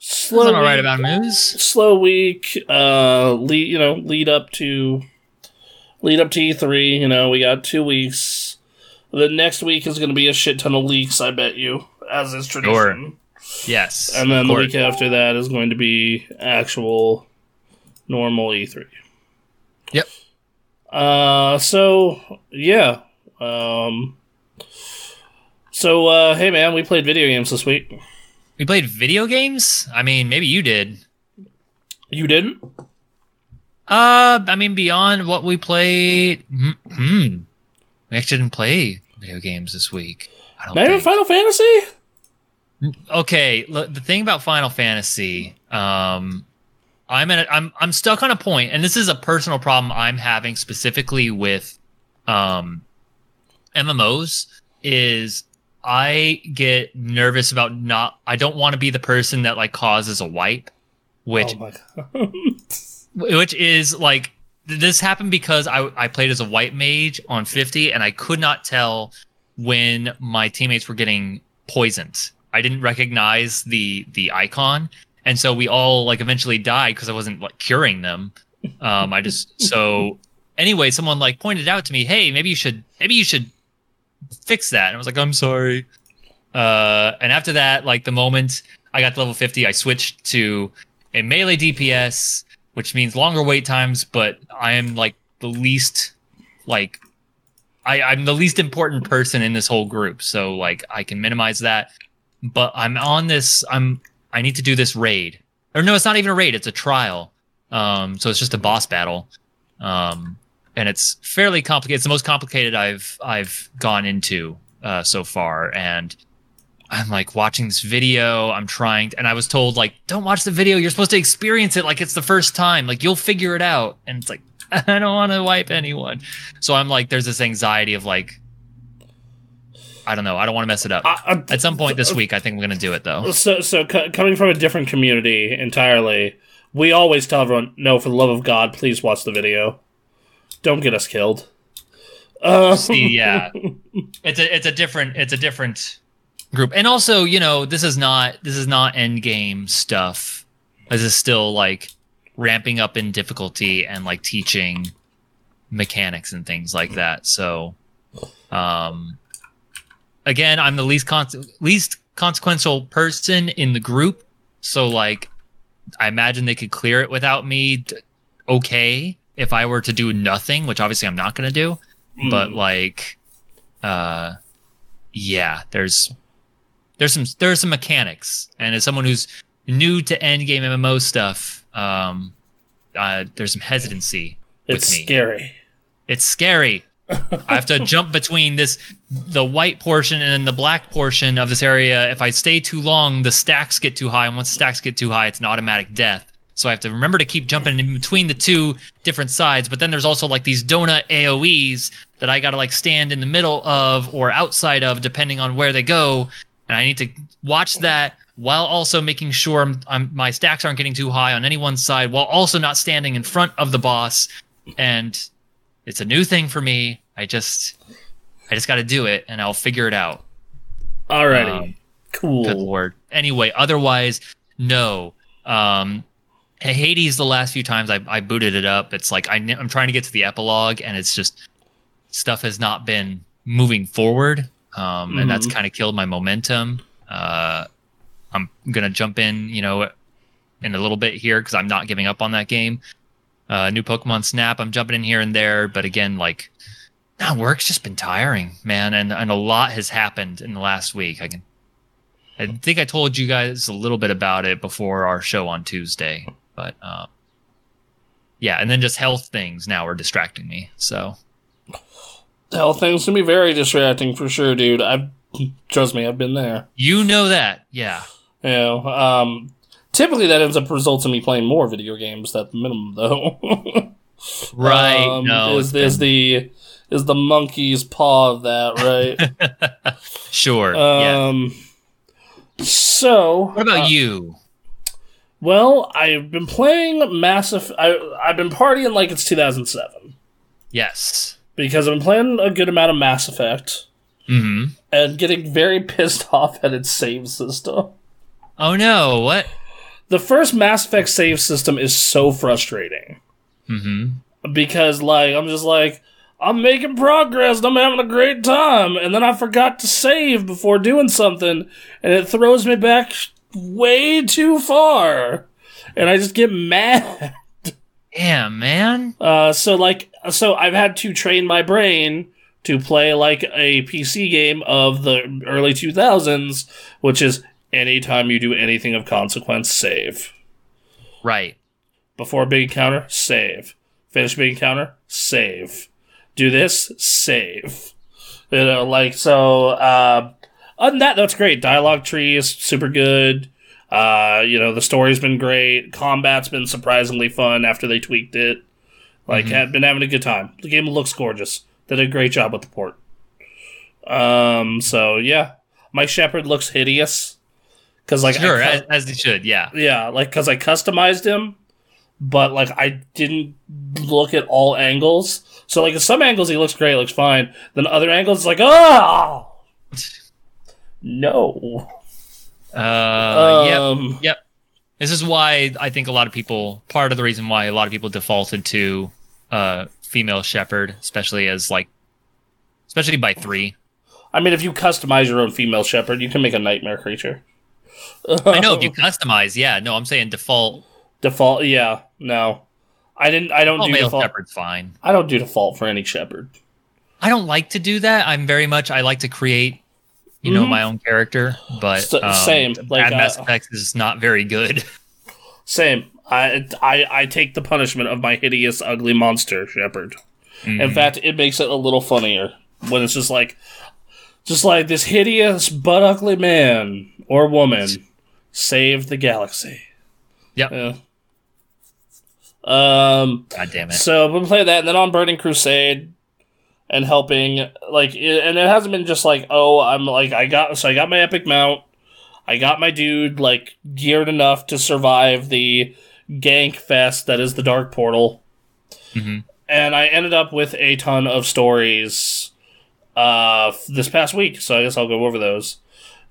Slow, all right about news. Slow week. Uh, lead, you know, lead up to, lead up to E three. You know, we got two weeks. The next week is going to be a shit ton of leaks. I bet you. As is tradition. Sure. Yes. And then the week after that is going to be actual normal E three. Yep. Uh, so, yeah. Um, so, uh, hey, man, we played video games this week. We played video games? I mean, maybe you did. You didn't? Uh, I mean, beyond what we played... Mm-hmm. We actually didn't play video games this week. I don't Maybe think. Final Fantasy? Okay, look, the thing about Final Fantasy, um, I'm in a, I'm I'm stuck on a point, and this is a personal problem I'm having specifically with um, M M Os. Is I get nervous about not. I don't want to be the person that like causes a wipe, which, oh which is like this happened because I I played as a white mage on fifty, and I could not tell when my teammates were getting poisoned. I didn't recognize the the icon, and so we all like eventually died because I wasn't like curing them. Um, I just so anyway, someone like pointed out to me, "Hey, maybe you should maybe you should fix that." And I was like, "I'm sorry." Uh, and after that, like the moment I got to level fifty, I switched to a melee D P S, which means longer wait times, but I am like the least like. I, I'm the least important person in this whole group, so like I can minimize that. But I'm on this. I'm. I need to do this raid. Or no, it's not even a raid. It's a trial. Um. So it's just a boss battle. Um. And it's fairly complicated. It's the most complicated I've I've gone into uh, so far. And I'm like watching this video. I'm trying, to, and I was told like, don't watch the video. You're supposed to experience it like it's the first time. Like you'll figure it out. And it's like. I don't want to wipe anyone. So I'm like, there's this anxiety of like, I don't know. I don't want to mess it up. I, At some point this week, I think we're going to do it though. So so co- coming from a different community entirely, We always tell everyone, no, for the love of God, please watch the video. Don't get us killed. Uh. See, yeah, it's a it's a different it's a different group, and also, you know, this is not this is not end game stuff. This is still like ramping up in difficulty and like teaching mechanics and things like that. So, um, again, I'm the least con- least consequential person in the group, so like I imagine they could clear it without me. T- okay, if I were to do nothing, which obviously I'm not going to do. But like, uh, yeah, there's there's some there's some mechanics, and as someone who's new to end game M M O stuff, um, uh, there's some hesitancy. It's with me. Scary. It's scary. I have to jump between this the white portion and then the black portion of this area. If I stay too long, the stacks get too high, and once stacks get too high, it's an automatic death. So I have to remember to keep jumping in between the two different sides. But then there's also like these donut A O Es that I got to like stand in the middle of or outside of, depending on where they go. And I need to watch that while also making sure I'm, I'm, my stacks aren't getting too high on any one side, while also not standing in front of the boss. And it's a new thing for me. I just, I just got to do it, and I'll figure it out. Alrighty. Um, cool. Good Lord. Anyway, otherwise, no. Um, Hades, the last few times I, I booted it up, it's like I, I'm trying to get to the epilogue, and it's just stuff has not been moving forward, um, mm-hmm. and that's kind of killed my momentum. Uh, I'm going to jump in, you know, in a little bit here because I'm not giving up on that game. Uh, new Pokemon Snap, I'm jumping in here and there, but again, like, nah, work's just been tiring, man, and, and a lot has happened in the last week. I can, I think I told you guys a little bit about it before our show on Tuesday. But um, yeah, and then just health things now are distracting me. So health things can be very distracting for sure, dude. I trust me, I've been there. You know that, yeah. You know, um, typically that ends up results in me playing more video games at the minimum, though. Right? Um, no, is, is been... the is the monkey's paw of that right? Sure. Um. Yeah. So, what about uh, you? Well, I've been playing massive. I, I've been partying like it's two thousand seven. Yes. Because I've been playing a good amount of Mass Effect. Mm-hmm. And getting very pissed off at its save system. Oh no, what? The first Mass Effect save system is so frustrating. Mm-hmm. Because, like, I'm just like, I'm making progress and I'm having a great time. And then I forgot to save before doing something, and it throws me back way too far, and I just get mad. Yeah, man. Uh, so like, so I've had to train my brain to play like a P C game of the early two thousands, which is anytime you do anything of consequence, save. Right. Before a big encounter, save. Finish big encounter, save. Do this, save. You know, like, so, uh, other than that, that's great. Dialogue tree is super good. Uh, you know, the story's been great. Combat's been surprisingly fun after they tweaked it. Like, mm-hmm. I've been having a good time. The game looks gorgeous. They did a great job with the port. Um, so, yeah. Mike Shepard looks hideous. Cause, like, sure, I cu- as he should, yeah. Yeah, like, because I customized him, but, like, I didn't look at all angles. So, like, at some angles he looks great, looks fine. Then other angles, it's like, oh! No. Uh, um, yep, yep. This is why I think a lot of people, part of the reason why a lot of people defaulted to uh, female Shepherd, especially as like, especially by three. I mean, if you customize your own female Shepherd, you can make a nightmare creature. I know, if you customize, yeah. No, I'm saying default. Default, yeah. No, I didn't. I don't default do male default. Shepherd's fine. I don't do default for any Shepherd. I don't like to do that. I'm very much. I like to create. You know, mm-hmm. my own character, but um, same. Like, uh, Mass Effect is not very good. Same. I, I I take the punishment of my hideous, ugly monster Shepherd. Mm-hmm. In fact, it makes it a little funnier when it's just like, just like this hideous but ugly man or woman saved the galaxy. Yep. Yeah. Um. God damn it. So we'll play that, and then on Burning Crusade. And helping, like, it, and it hasn't been just like, oh, I'm like, I got, so I got my epic mount, I got my dude, like, geared enough to survive the gank fest that is the Dark Portal. Mm-hmm. And I ended up with a ton of stories uh, this past week, so I guess I'll go over those.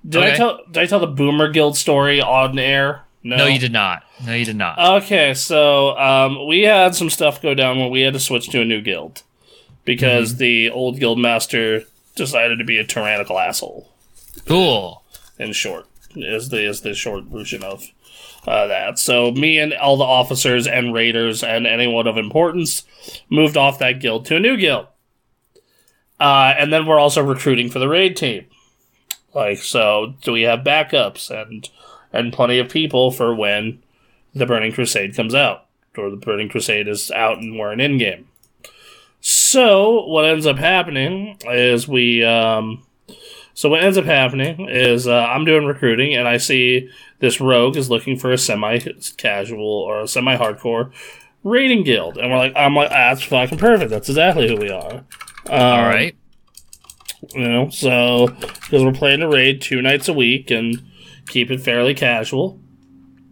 Did okay. I tell Did I tell the Boomer Guild story on air? No, no you did not. No, you did not. Okay, so um, we had some stuff go down where we had to switch to a new guild because mm-hmm. the old guild master decided to be a tyrannical asshole. Cool. In short, is the is the short version of uh, that. So me and all the officers and raiders and anyone of importance moved off that guild to a new guild, uh, and then we're also recruiting for the raid team. Like, so do we have backups and and plenty of people for when the Burning Crusade comes out, or the Burning Crusade is out and we're an in game. So what ends up happening is we. Um, So what ends up happening is uh, I'm doing recruiting, and I see this rogue is looking for a semi-casual or a semi-hardcore raiding guild, and we're like, I'm like, ah, that's fucking perfect. That's exactly who we are. Um, All right, you know, so because we're playing a raid two nights a week and keep it fairly casual,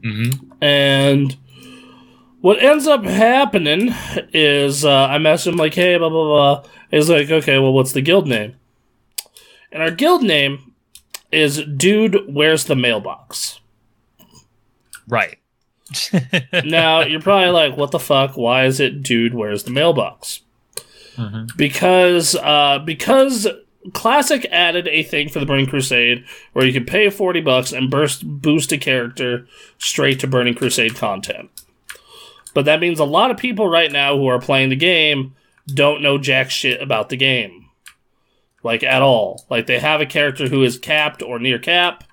mm-hmm. and what ends up happening is uh, I message him like, hey, blah blah blah. He's like, okay, well, what's the guild name? And our guild name is Dude, Where's the Mailbox? Right. Now, you're probably like, what the fuck? Why is it Dude, Where's the Mailbox? Mm-hmm. Because uh, because Classic added a thing for the Burning Crusade where you can pay forty bucks and burst, boost a character straight to Burning Crusade content. But that means a lot of people right now who are playing the game don't know jack shit about the game. Like, at all. Like, they have a character who is capped or near cap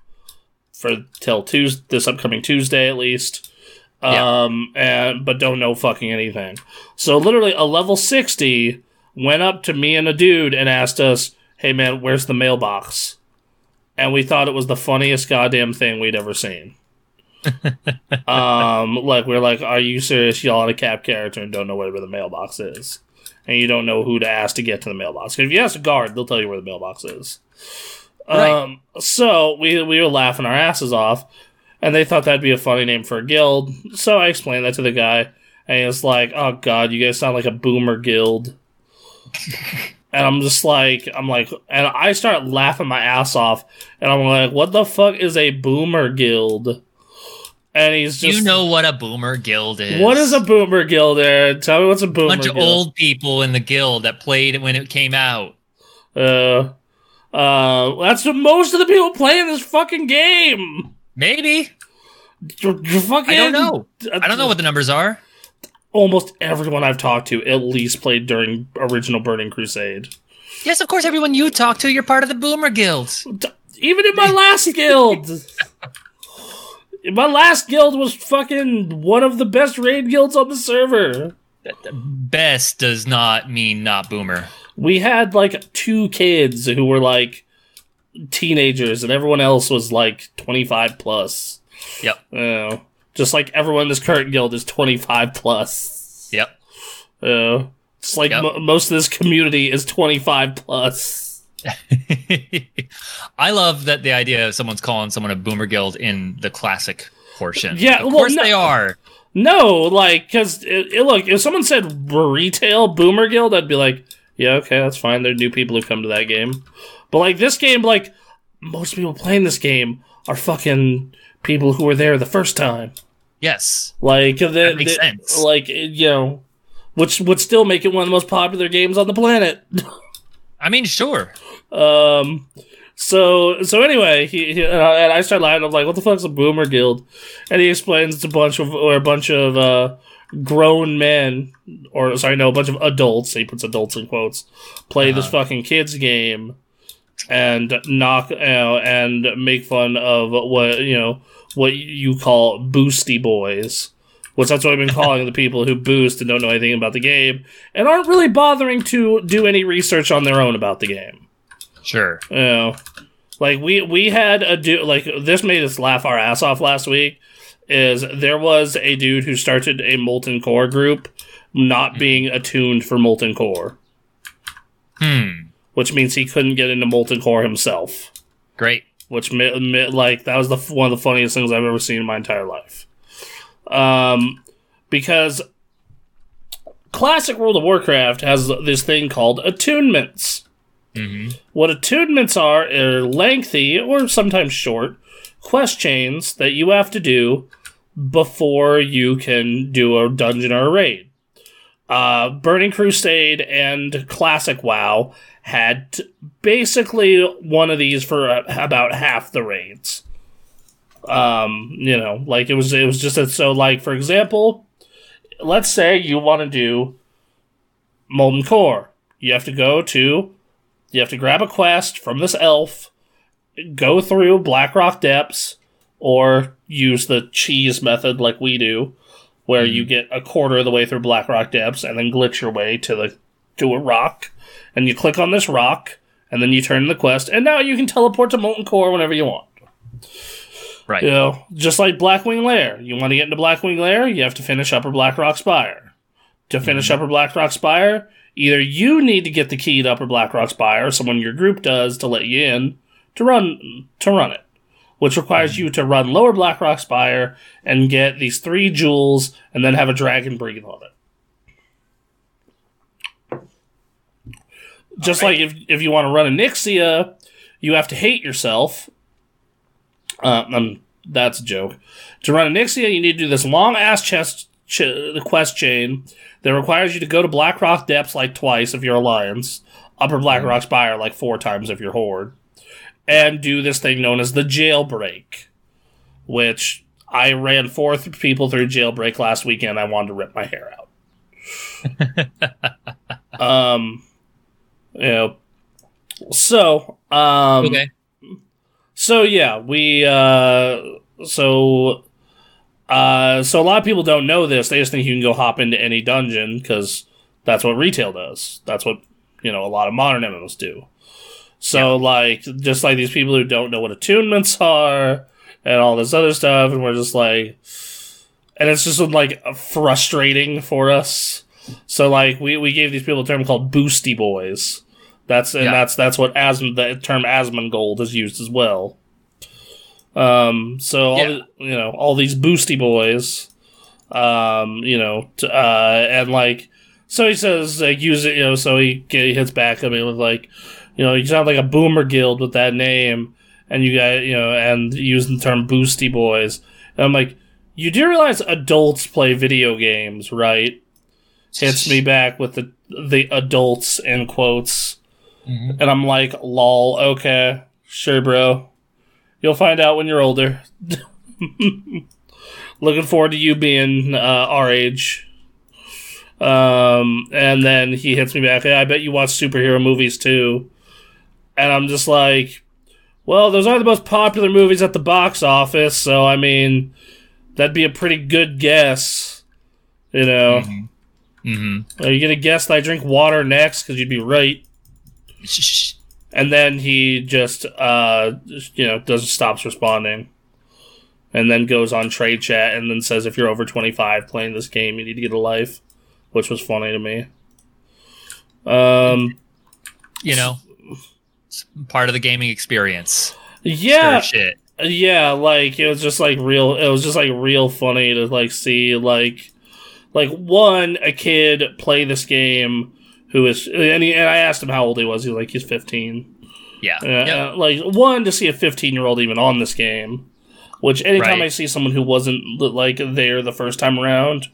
for till Tuesday, this upcoming Tuesday at least, yeah. um, and but don't know fucking anything. So literally a level sixty went up to me and a dude and asked us, hey man, where's the mailbox? And we thought it was the funniest goddamn thing we'd ever seen. um, like, we're like, are you serious? Y'all on a cap character and don't know where the mailbox is. And you don't know who to ask to get to the mailbox. If you ask a guard, they'll tell you where the mailbox is. Right. Um, so we we were laughing our asses off, and they thought that'd be a funny name for a guild. So I explained that to the guy, and he was like, "Oh God, you guys sound like a boomer guild." And I'm just like, I'm like, and I start laughing my ass off, and I'm like, "What the fuck is a boomer guild?" And he's just, you know what a boomer guild is. What is a boomer guild, Aaron? Tell me what's a boomer guild. A bunch of guild. Old people in the guild that played when it came out. Uh, uh, that's what most of the people playing this fucking game. Maybe. You're, you're fucking, I don't know. I don't know what the numbers are. Almost everyone I've talked to at least played during original Burning Crusade. Yes, of course, everyone you talk to, you're part of the boomer guild. Even in my last guild. My last guild was fucking one of the best raid guilds on the server. Best does not mean not boomer. We had like two kids who were like teenagers, and everyone else was like twenty-five plus. Yep. You know, just like everyone in this current guild is twenty-five plus. Yep. You know, it's like yep. mo- most of this community is twenty-five plus. I love that the idea of someone's calling someone a boomer guild in the classic portion. Yeah, of well, course no, they are. No, like, because look, if someone said retail boomer guild, I'd be like, yeah, okay, that's fine. There are new people who come to that game, but like this game, like most people playing this game are fucking people who were there the first time. Yes, like the, that makes the, sense. Like, you know, which would still make it one of the most popular games on the planet. I mean, sure. Um, so so anyway, he, he and, I, and I start lying. I'm like, "What the fuck's a boomer guild?" And he explains it's a bunch of or a bunch of uh, grown men, or sorry, no, a bunch of adults. He puts adults in quotes. Play uh-huh. this fucking kids game, and knock you know, and make fun of what you know what you call boosty boys. Which that's what I've been calling the people who boost and don't know anything about the game and aren't really bothering to do any research on their own about the game. Sure. You know, like we, we had a dude, like this made us laugh our ass off last week, is there was a dude who started a Molten Core group not mm-hmm. being attuned for Molten Core. Hmm. Which means he couldn't get into Molten Core himself. Great. Which, like, that was the one of the funniest things I've ever seen in my entire life. Um, because classic World of Warcraft has this thing called attunements. Mm-hmm. What attunements are are lengthy or sometimes short quest chains that you have to do before you can do a dungeon or a raid. Uh, Burning Crusade and Classic WoW had basically one of these for about half the raids. Um, you know, like it was, it was just that. So, like for example, let's say you want to do Molten Core, you have to go to, you have to grab a quest from this elf, go through Blackrock Depths, or use the cheese method like we do, where mm-hmm. you get a quarter of the way through Blackrock Depths and then glitch your way to the to a rock, and you click on this rock, and then you turn the quest, and now you can teleport to Molten Core whenever you want. Right. You know, just like Blackwing Lair. You want to get into Blackwing Lair, you have to finish Upper Blackrock Spire. To finish mm-hmm. Upper Blackrock Spire, either you need to get the key to Upper Blackrock Spire, or someone in your group does to let you in to run to run it, which requires mm-hmm. you to run Lower Blackrock Spire and get these three jewels, and then have a dragon breathe on it. Just right. like if if you want to run a Nixia, you have to hate yourself. Uh, um, that's a joke. To run a Nixia, you need to do this long ass chest ch- quest chain that requires you to go to Blackrock Depths like twice if you're Alliance, Upper Blackrock Spire like four times if you're Horde, and do this thing known as the Jailbreak, which I ran four th- people through Jailbreak last weekend. I wanted to rip my hair out. um. You know, so, um, okay. so yeah, we, uh, so, uh, so a lot of people don't know this. They just think you can go hop into any dungeon because that's what retail does. That's what, you know, a lot of modern M M Os do. So yeah. like, just like these people who don't know what attunements are and all this other stuff. And we're just like, and it's just like frustrating for us. So like, we, we gave these people a term called boosty boys. That's and yeah. that's that's what Asm- the term Asmongold is used as well. Um, so all yeah. the, you know, all these boosty boys, um, you know, t- uh, and like, so he says, like, use it, you know. So he, he hits back at me with like, you know, you sound like a boomer guild with that name, and you got you know, and using the term boosty boys, and I'm like, you do realize adults play video games, right? Hits me back with the the adults in quotes. Mm-hmm. And I'm like, lol, okay, sure, bro. You'll find out when you're older. Looking forward to you being uh, our age. Um, and then he hits me back, hey, I bet you watch superhero movies too. And I'm just like, well, those are the most popular movies at the box office, so, I mean, that'd be a pretty good guess, you know. Mm-hmm. Mm-hmm. Are you going to guess that I drink water next? Because you'd be right. And then he just, uh, you know, doesn't stops responding. And then goes on trade chat and then says, if you're over twenty-five playing this game, you need to get a life. Which was funny to me. Um, You know, it's part of the gaming experience. Yeah. Shit. Yeah, like, it was just, like, real, it was just, like, real funny to, like, see, like... Like, one, a kid play this game who is... And, he, and I asked him how old he was. He was like, he's fifteen. Yeah. Uh, yeah. Like, one, to see a fifteen-year-old even on this game, which anytime right. I see someone who wasn't, like, there the first time around,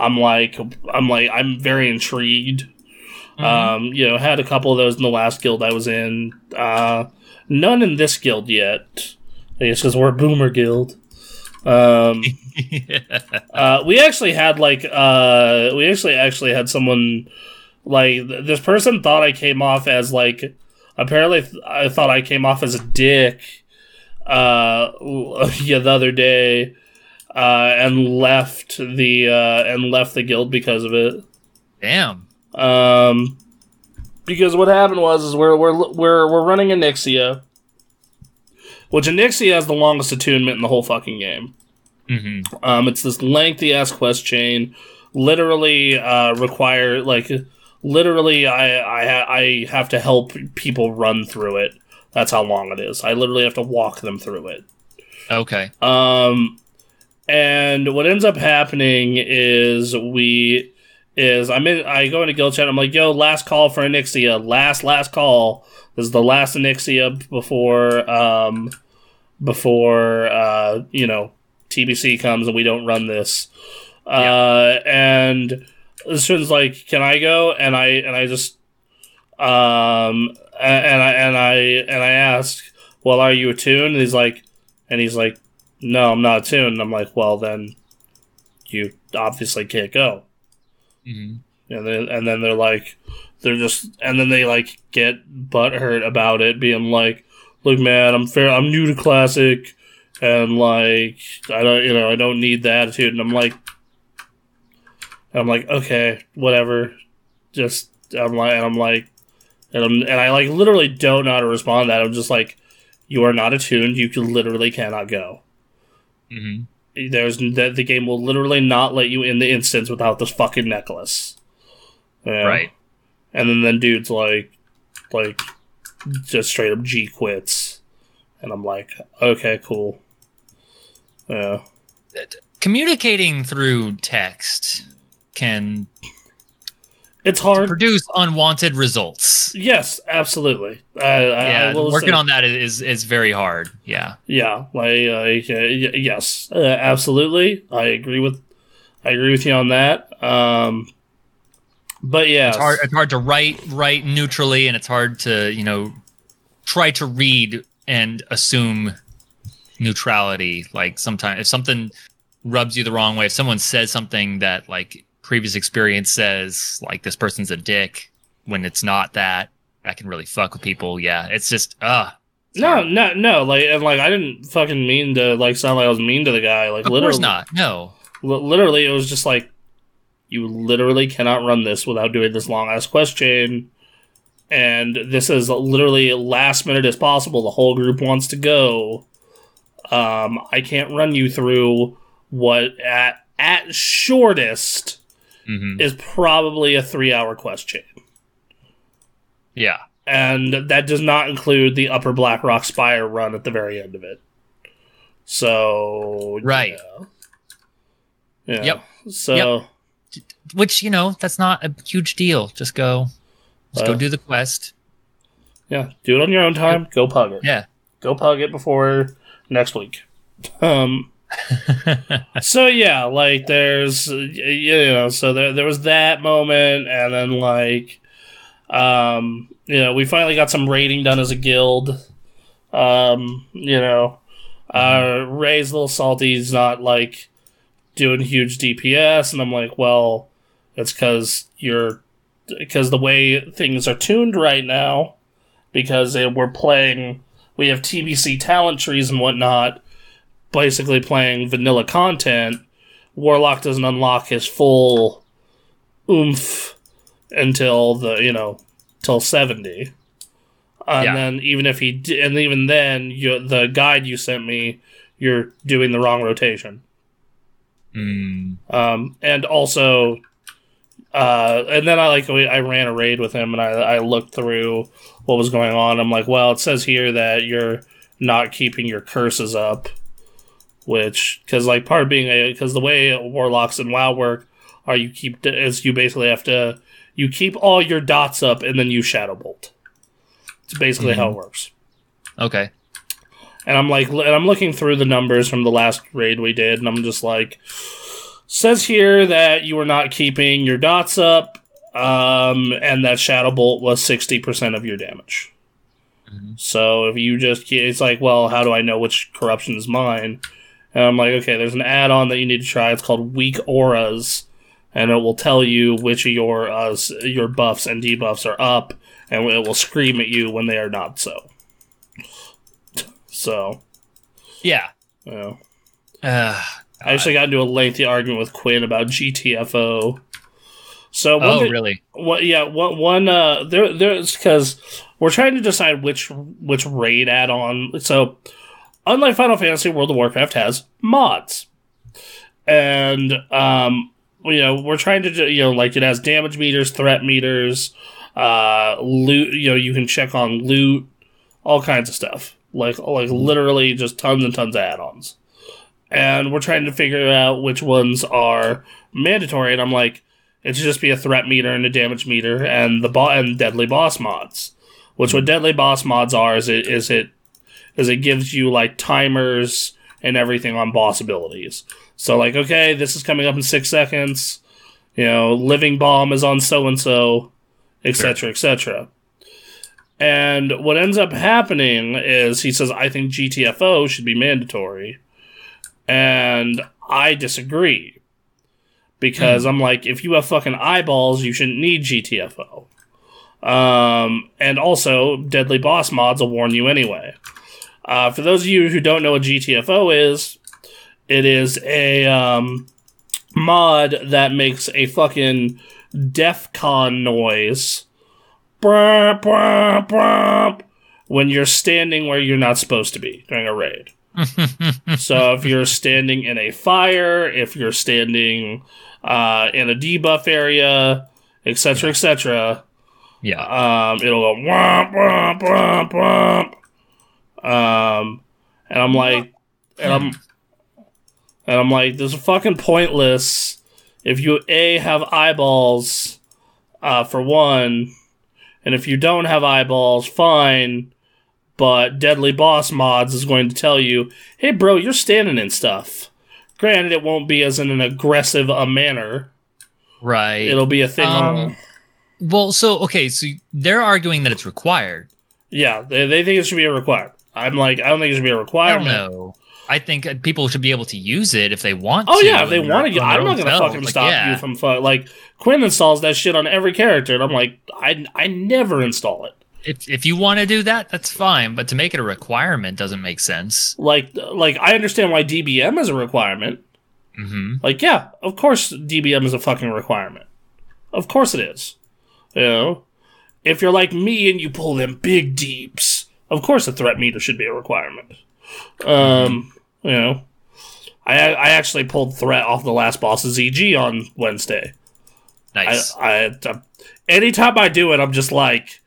I'm like, I'm like, I'm very intrigued. Mm-hmm. Um, you know, had a couple of those in the last guild I was in. Uh, none in this guild yet. It's because we're a boomer guild. Um, yeah. uh, we actually had like, uh, we actually actually had someone like th- this person thought I came off as like, apparently th- I thought I came off as a dick, uh, yeah, the other day, uh, and left the, uh, and left the guild because of it. Damn. Um, because what happened was, is we're, we're, we're, we're running a Nixia. Which Nixia has the longest attunement in the whole fucking game. Mm-hmm. Um, it's this lengthy ass quest chain. Literally uh, require like literally I I I have to help people run through it. That's how long it is. I literally have to walk them through it. Okay. Um, And what ends up happening is we is I'm in I go into guild chat. I'm like, yo, last call for Onyxia. Last last call. This is the last Onyxia before um before uh you know T B C comes and we don't run this. Yeah. Uh, and the student's like, can I go? And I and I just um and I and I and I asked, well, are you attuned? And he's like, and he's like. No, I'm not tuned. I'm like, well, then you obviously can't go. Mm-hmm. And then, and then they're like, they're just, and then they like get butthurt about it, being like, look, man, I'm fair, I'm new to classic, and like, I don't, you know, I don't need the attitude. And I'm like, and I'm like, okay, whatever. Just, I'm like, and I'm like, and, I'm, and I like literally don't know how to respond to that. I'm just like, you are not attuned. You literally cannot go. Mm-hmm. There's the, the game will literally not let you in the instance without this fucking necklace, yeah. Right? And then, then dude's like, like, just straight up G quits, and I'm like, okay, cool. Yeah, communicating through text can it's hard produce unwanted results. Yes, absolutely. I, yeah, I will working say. on that is is very hard. Yeah, yeah. Like, like uh, yes, uh, absolutely. I agree with, I agree with you on that. Um, but yeah, it's hard. It's hard to write write neutrally, and it's hard to you know try to read and assume neutrality. Like sometimes, if something rubs you the wrong way, if someone says something that like. Previous experience says like this person's a dick when it's not that I can really fuck with people. Yeah, it's just uh no no no like and like I didn't fucking mean to like sound like I was mean to the guy like of literally course not no l- literally it was just like you literally cannot run this without doing this long ass question and this is literally last minute as possible. The whole group wants to go. Um, I can't run you through what at at shortest. Mm-hmm. Is probably a three-hour question. Yeah. And that does not include the Upper Black Rock Spire run at the very end of it. So... Right. Yeah. yeah. Yep. So... Yep. Which, you know, that's not a huge deal. Just go... Just uh, go do the quest. Yeah. Do it on your own time. Go pug it. Yeah. Go pug it before next week. Um... So yeah, like there's you know, so there there was that moment, and then like, um, you know, we finally got some raiding done as a guild. Um, you know, uh, Ray's a little salty. He's not like doing huge D P S, and I'm like, well, it's because you're because the way things are tuned right now, because it, we're playing, we have T B C talent trees and whatnot. Basically playing vanilla content, Warlock doesn't unlock his full oomph until the you know till seventy, and yeah. then even if he d- and even then you, the guide you sent me, you're doing the wrong rotation. Mm. Um, and also, uh, and then I like I ran a raid with him and I I looked through what was going on. I'm like, well, it says here that you're not keeping your curses up. Which, because like part of being a, because the way warlocks and WoW work, are you keep is you basically have to you keep all your dots up and then you shadow bolt. It's basically mm-hmm. how it works. Okay. And I'm like, and I'm looking through the numbers from the last raid we did, and I'm just like, says here that you were not keeping your dots up, um, and that shadow bolt was sixty percent of your damage. Mm-hmm. So if you just, it's like, well, how do I know which corruption is mine? And I'm like, okay, there's an add-on that you need to try. It's called Weak Auras, and it will tell you which of your uh, your buffs and debuffs are up, and it will scream at you when they are not so. So. Yeah. Yeah. Uh, I actually got into a lengthy argument with Quinn about G T F O. So one oh, thing, really? What, yeah, what, one, uh, there, there's, because we're trying to decide which which raid add-on, so... Unlike Final Fantasy, World of Warcraft has mods. And, um, you know, we're trying to, do, you know, like it has damage meters, threat meters, uh, loot, you know, you can check on loot, all kinds of stuff. Like, like literally just tons and tons of add-ons. and we're trying to figure out which ones are mandatory, and I'm like, it should just be a threat meter and a damage meter and the bo- and deadly boss mods. Which what deadly boss mods are is it is it is it gives you like timers and everything on boss abilities. So like, okay, this is coming up in six seconds. You know, living bomb is on so and so, et cetera, et cetera. And what ends up happening is he says, "I think G T F O should be mandatory," and I disagree because mm. I'm like, if you have fucking eyeballs, you shouldn't need G T F O. Um, and also, deadly boss mods will warn you anyway. Uh, for those of you who don't know what G T F O is, it is a um, mod that makes a fucking DEFCON noise brruh, brruh, brruh, when you're standing where you're not supposed to be during a raid. So if you're standing in a fire, if you're standing uh, in a debuff area, et cetera, et cetera, yeah, um, it'll go womp, womp, womp, womp. Um, and I'm like, and I'm, and I'm like, this is fucking pointless. If you A, have eyeballs, uh, for one, and if you don't have eyeballs, fine. But Deadly Boss Mods is going to tell you, hey, bro, you're standing in stuff. Granted, it won't be as in an aggressive a manner, right? It'll be a thing. Um, on- Well, so, okay, so they're arguing that it's required. Yeah, they, they think it should be a required. I'm like, I don't think it should be a requirement. I don't know. I think people should be able to use it if they want oh, to. Oh, yeah, if they want to. I'm not going to fucking like, stop yeah. you from... Fu- like, Quinn installs that shit on every character, and I'm like, I, I never install it. If if you want to do that, that's fine, but to make it a requirement doesn't make sense. Like, like I understand why D B M is a requirement. Mm-hmm. Like, yeah, of course D B M is a fucking requirement. Of course it is. You know, if you're like me and you pull them big deeps, of course a threat meter should be a requirement. Um, you know, I I actually pulled threat off the last boss of Z G on Wednesday. Nice. I, I, I anytime I do it, I'm just like,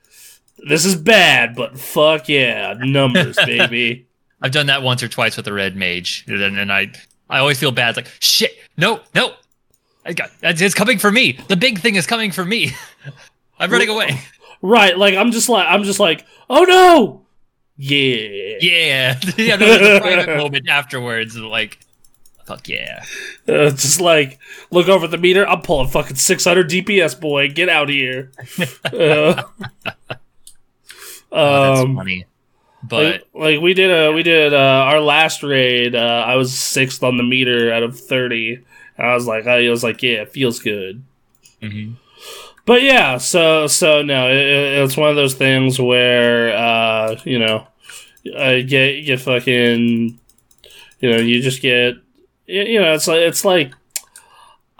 this is bad, but fuck yeah, numbers, baby. I've done that once or twice with the red mage, and, and I I always feel bad. It's like shit, no, no, I got it's coming for me. The big thing is coming for me. I'm running away. Right, like I'm just like I'm just like, oh no, yeah, yeah. Yeah, there's a private moment afterwards, and like, fuck yeah. Uh, just like look over the meter. I'm pulling fucking six hundred D P S, boy. Get out of here. uh, oh, that's um, funny. But like, like we did a we did uh, our last raid. Uh, I was sixth on the meter out of thirty, and I was like, I was like, yeah, it feels good. Mm-hmm. But yeah, so so no, it, it's one of those things where uh, you know, uh, get get fucking, you know, you just get, you know, it's like it's like,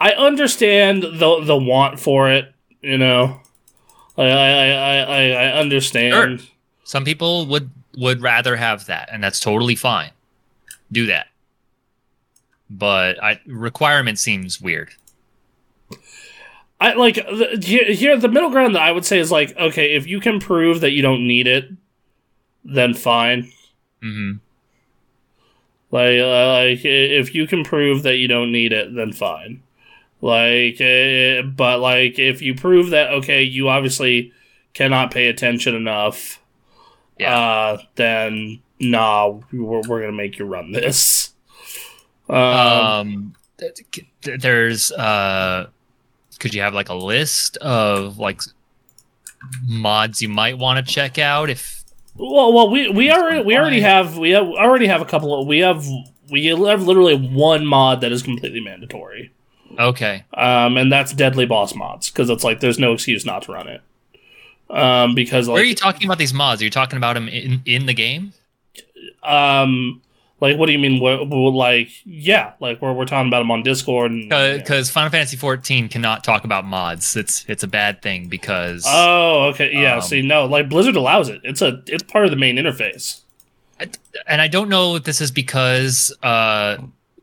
I understand the the want for it, you know, like, I I I I understand. Sure. Some people would would rather have that, and that's totally fine. Do that, but I requirement seems weird. I like the, here, here. The middle ground that I would say is like, okay, if you can prove that you don't need it, then fine. Mm-hmm. Like, uh, like if you can prove that you don't need it, then fine. Like, uh, but like if you prove that, okay, you obviously cannot pay attention enough. Yeah. Uh, then nah, we're, we're gonna make you run this. Um, um there's uh. Could you have like a list of like mods you might want to check out? If well, well, we we already we already have we have, already have a couple of we have we have literally one mod that is completely mandatory. Okay, um, and that's Deadly Boss Mods because it's like there's no excuse not to run it. Um, because like, where are you talking about these mods? Are you talking about them in, in the game? Um. Like, what do you mean? What, like, yeah, like we're we're talking about them on Discord, because uh, you know. Final Fantasy fourteen cannot talk about mods. It's it's a bad thing because oh, okay, yeah. Um, see, no, like Blizzard allows it. It's a it's part of the main interface. And I don't know if this is because uh,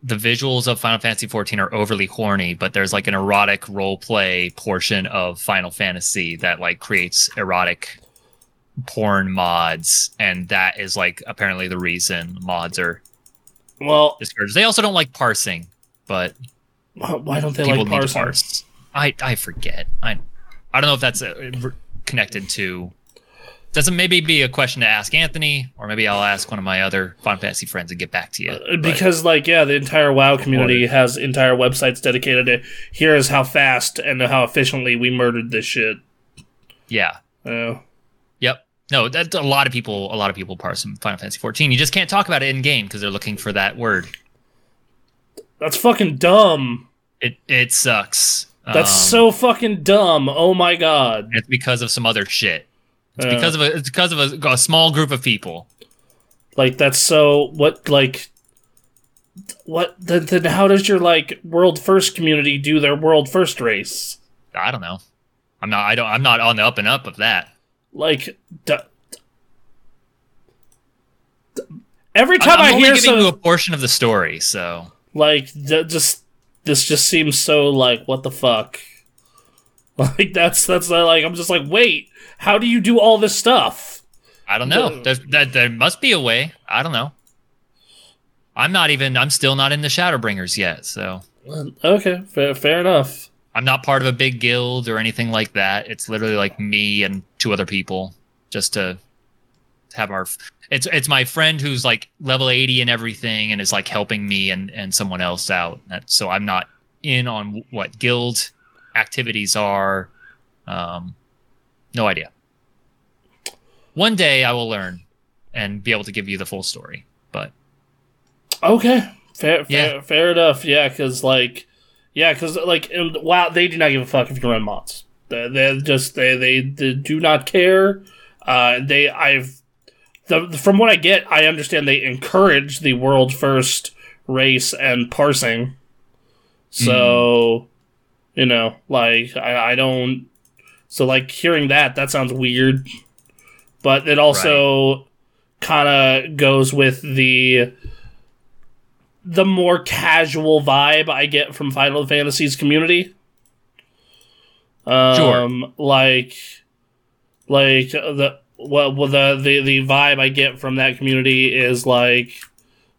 the visuals of Final Fantasy fourteen are overly horny, but there's like an erotic role play portion of Final Fantasy that like creates erotic porn mods, and that is like apparently the reason mods are Well, discouraged. They also don't like parsing, but why don't they like parsing? Parse. I I forget. I I don't know if that's a, connected to. That's a, maybe be a question to ask Anthony, or maybe I'll ask one of my other Final Fantasy friends and get back to you. Uh, because, but, like, yeah, the entire WoW community has entire websites dedicated to here is how fast and how efficiently we murdered this shit. Yeah. Oh. Yep. No, that's a lot of people. A lot of people parse in Final Fantasy fourteen. You just can't talk about it in game because they're looking for that word. That's fucking dumb. It it sucks. That's um, so fucking dumb. Oh my god. It's because of some other shit. It's uh, because of a it's because of a, a small group of people. Like that's so what like what then, then how does your like world first community do their world first race? I don't know. I'm not I don't I'm not on the up and up of that. Like d- d- every time I'm, I'm I hear so to a portion of the story, so like d- just this just seems so like what the fuck. Like that's that's like I'm just like wait, how do you do all this stuff? I don't know. There's, that there must be a way. I don't know. I'm not even. I'm still not in the Shadowbringers yet. So okay, fair, fair enough. I'm not part of a big guild or anything like that. It's literally like me and two other people just to have our. It's it's my friend who's like level eighty and everything, and is like helping me and, and someone else out. That, so I'm not in on what guild activities are. Um, no idea. One day I will learn and be able to give you the full story. But okay, fair, fair, yeah. fair enough. Yeah, because like. Yeah, because, like, wow, they do not give a fuck if you run mods. They, they just, they, they, they do not care. Uh, they, I've, the, from what I get, I understand they encourage the world first race and parsing. So, mm. you know, like, I, I don't, so, like, hearing that, that sounds weird. But it also right. kind of goes with the... the more casual vibe I get from Final Fantasy's community. Um, sure. Like, like the well, well the, the, the vibe I get from that community is like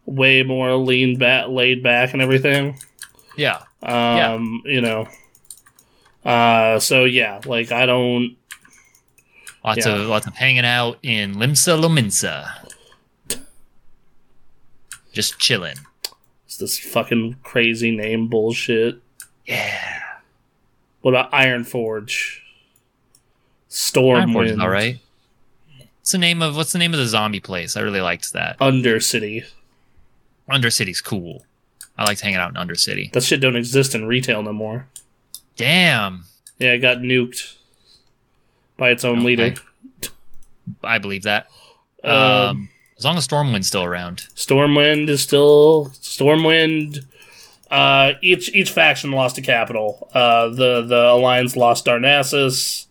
way more lean back, laid back, and everything. Yeah. Um. Yeah. You know. Uh. So yeah. Like I don't. Lots yeah. of lots of hanging out in Limsa Lominsa. Just chilling. This fucking crazy name bullshit. Yeah. What about Ironforge? Stormwind. Ironforge is all right. What's the name of What's the name of the zombie place? I really liked that. Undercity. Undercity's cool. I liked hanging out in Undercity. That shit don't exist in retail no more. Damn. Yeah, it got nuked by its own okay. leader. I believe that. Um. um As long as Stormwind's still around. Stormwind is still... Stormwind... Uh, each each faction lost a capital. Uh, the, the Alliance lost Darnassus,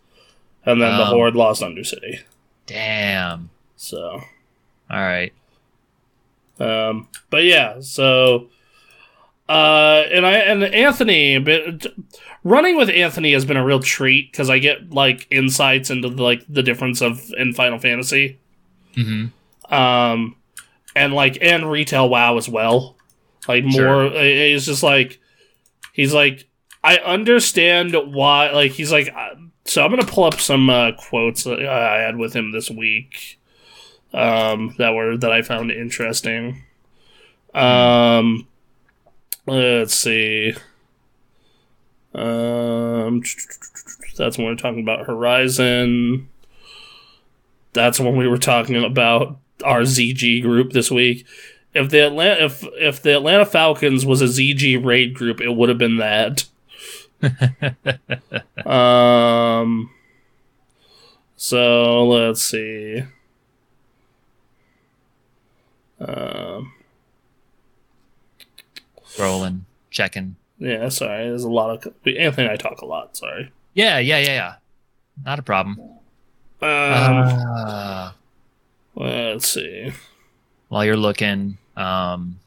and then um, the Horde lost Undercity. Damn. So. Alright. Um, but yeah, so... Uh, and I and Anthony... But running with Anthony has been a real treat, because I get, like, insights into, like, the difference of in Final Fantasy. Mm-hmm. Um, and like, and retail WoW as well. Like more, sure. It's just like, he's like, I understand why, like, he's like, so I'm going to pull up some, uh, quotes that I had with him this week, um, that were, that I found interesting. Um, let's see. Um, that's when we're talking about Horizon. That's when we were talking about our Z G group this week. If the Atlanta, if if the Atlanta Falcons was a Z G raid group, it would have been that. um. So let's see. Um. Rolling, checking. Yeah, sorry. There's a lot of Anthony and I talk a lot. Sorry. Yeah, yeah, yeah, yeah. Not a problem. Uh, uh. Let's see. While you're looking, um,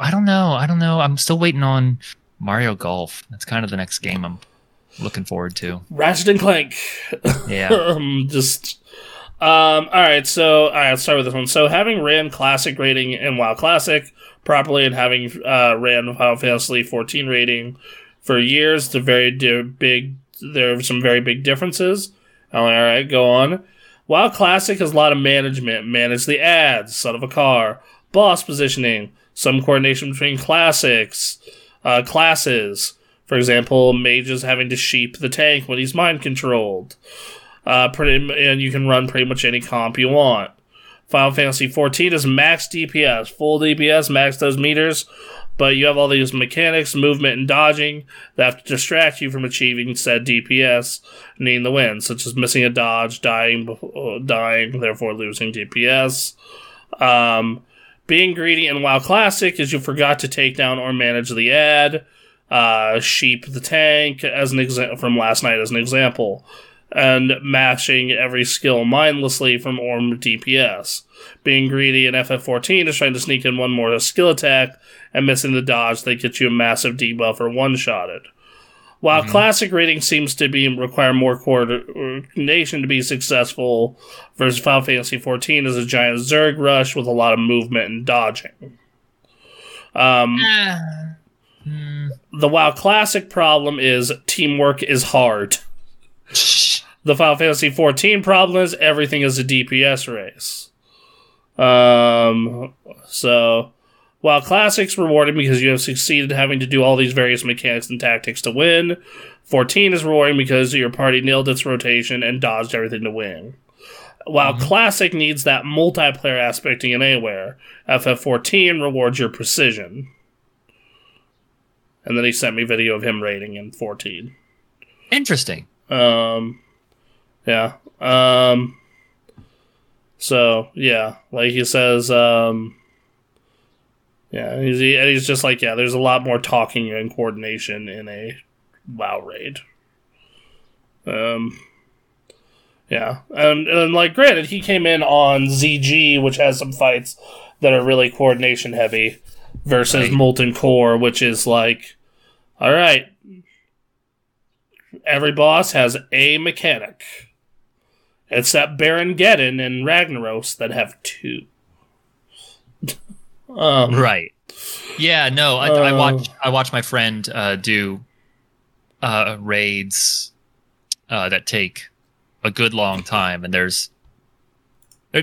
I don't know. I don't know. I'm still waiting on Mario Golf. That's kind of the next game I'm looking forward to. Ratchet and Clank. Yeah. um, just Um, all right, so all right, let's start with this one. So having ran Classic rating and WoW Classic properly and having uh, ran Final Fantasy fourteen rating for years, the very de- big, there are some very big differences. I'm like, all right, go on. WoW Classic has a lot of management. Manage the ads, son of a car, boss positioning, some coordination between classics, uh, classes. For example, mages having to sheep the tank when he's mind-controlled. Uh, pretty, and you can run pretty much any comp you want. Final Fantasy fourteen is max D P S. Full D P S, max those meters. But you have all these mechanics, movement, and dodging that have to distract you from achieving said D P S, needing the win, such as missing a dodge, dying, dying, therefore losing D P S. Um, being greedy in WoW Classic is you forgot to take down or manage the ad. Uh, sheep the tank, as an example from last night, as an example, and mashing every skill mindlessly from Orm D P S. Being greedy in F F fourteen is trying to sneak in one more skill attack and missing the dodge that gets you a massive debuff or one-shotted. While mm-hmm. Classic rating seems to be require more coordination to be successful, versus Final Fantasy fourteen is a giant Zerg rush with a lot of movement and dodging. Um... Uh. The WoW Classic problem is teamwork is hard. The Final Fantasy fourteen problem is everything is a D P S race. Um, so, WoW Classic's rewarding because you have succeeded having to do all these various mechanics and tactics to win. fourteen is rewarding because your party nailed its rotation and dodged everything to win. While mm-hmm. Classic needs that multiplayer aspect in anywhere, F F fourteen rewards your precision. And then he sent me a video of him raiding in fourteen. Interesting. Um, yeah. Um, so, yeah. Like, he says, um... Yeah, he's, he, and he's just like, yeah, there's a lot more talking and coordination in a WoW raid. Um, yeah. And, and, like, granted, he came in on Z G, which has some fights that are really coordination-heavy. Versus right. Molten Core, which is like, all right, every boss has a mechanic. It's that Baron Geddon and Ragnaros that have two. um, right. Yeah, no, I, uh, I watched I watched my friend uh, do uh, raids uh, that take a good long time, and there's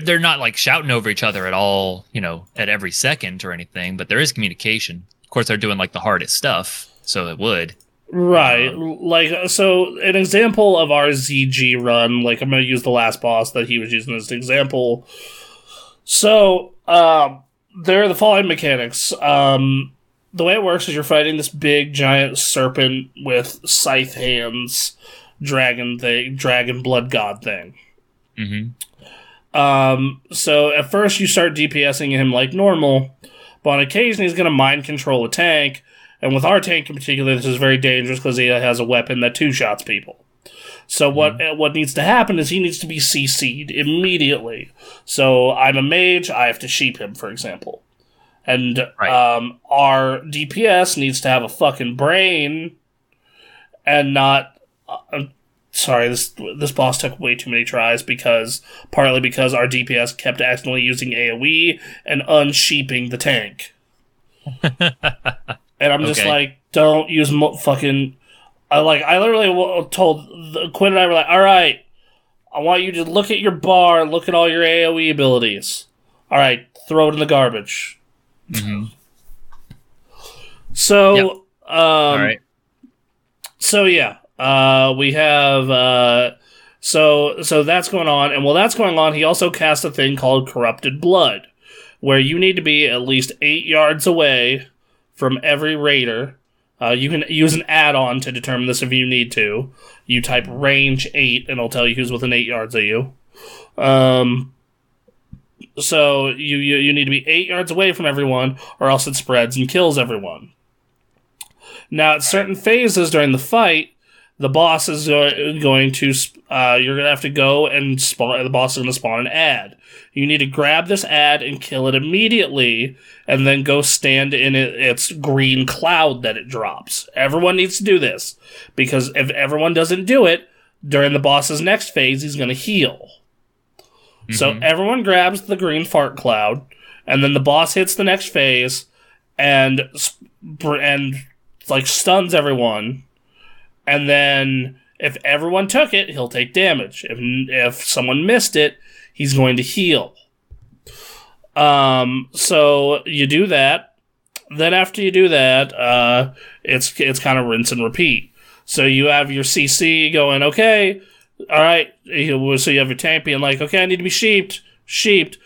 they're not like shouting over each other at all, you know, at every second or anything, but there is communication. Of course, they're doing like the hardest stuff, so it would. Right. Um, like, so an example of our Z G run, like I'm going to use the last boss that he was using as an example. So um, there are the following mechanics. Um, the way it works is you're fighting this big giant serpent with scythe hands, dragon thing, dragon blood god thing. Mm-hmm. Um, so at first you start DPSing him like normal, but on occasion he's going to mind control a tank, and with our tank in particular, this is very dangerous because he has a weapon that two-shots people. So what mm-hmm. what needs to happen is he needs to be C C'd immediately. So I'm a mage, I have to sheep him, for example. And right. um, our D P S needs to have a fucking brain and not... Uh, Sorry, this this boss took way too many tries because partly because our D P S kept accidentally using AoE and unsheeping the tank. And I'm just okay. like, don't use mo- fucking. I like. I literally told Quinn and I were like, all right, I want you to look at your bar, look at all your AoE abilities. All right, throw it in the garbage. Mm-hmm. So, yep. um, all right. So yeah. Uh, we have, uh, so, so that's going on. And while that's going on, he also casts a thing called Corrupted Blood, where you need to be at least eight yards away from every raider. Uh, you can use an add-on to determine this if you need to. You type range eight, and it'll tell you who's within eight yards of you. Um, so you, you, you need to be eight yards away from everyone, or else it spreads and kills everyone. Now, at certain phases during the fight, the boss is going to, uh, you're going to have to go and spawn, the boss is going to spawn an ad. You need to grab this ad and kill it immediately, and then go stand in it, its green cloud that it drops. Everyone needs to do this, because if everyone doesn't do it, during the boss's next phase, he's going to heal. Mm-hmm. So everyone grabs the green fart cloud, and then the boss hits the next phase and and like stuns everyone. And then if everyone took it, he'll take damage. If if someone missed it, he's going to heal. Um, so you do that. Then after you do that, uh, it's it's kind of rinse and repeat. So you have your C C going, okay, all right. So you have your tank being like, okay, I need to be sheeped, sheeped.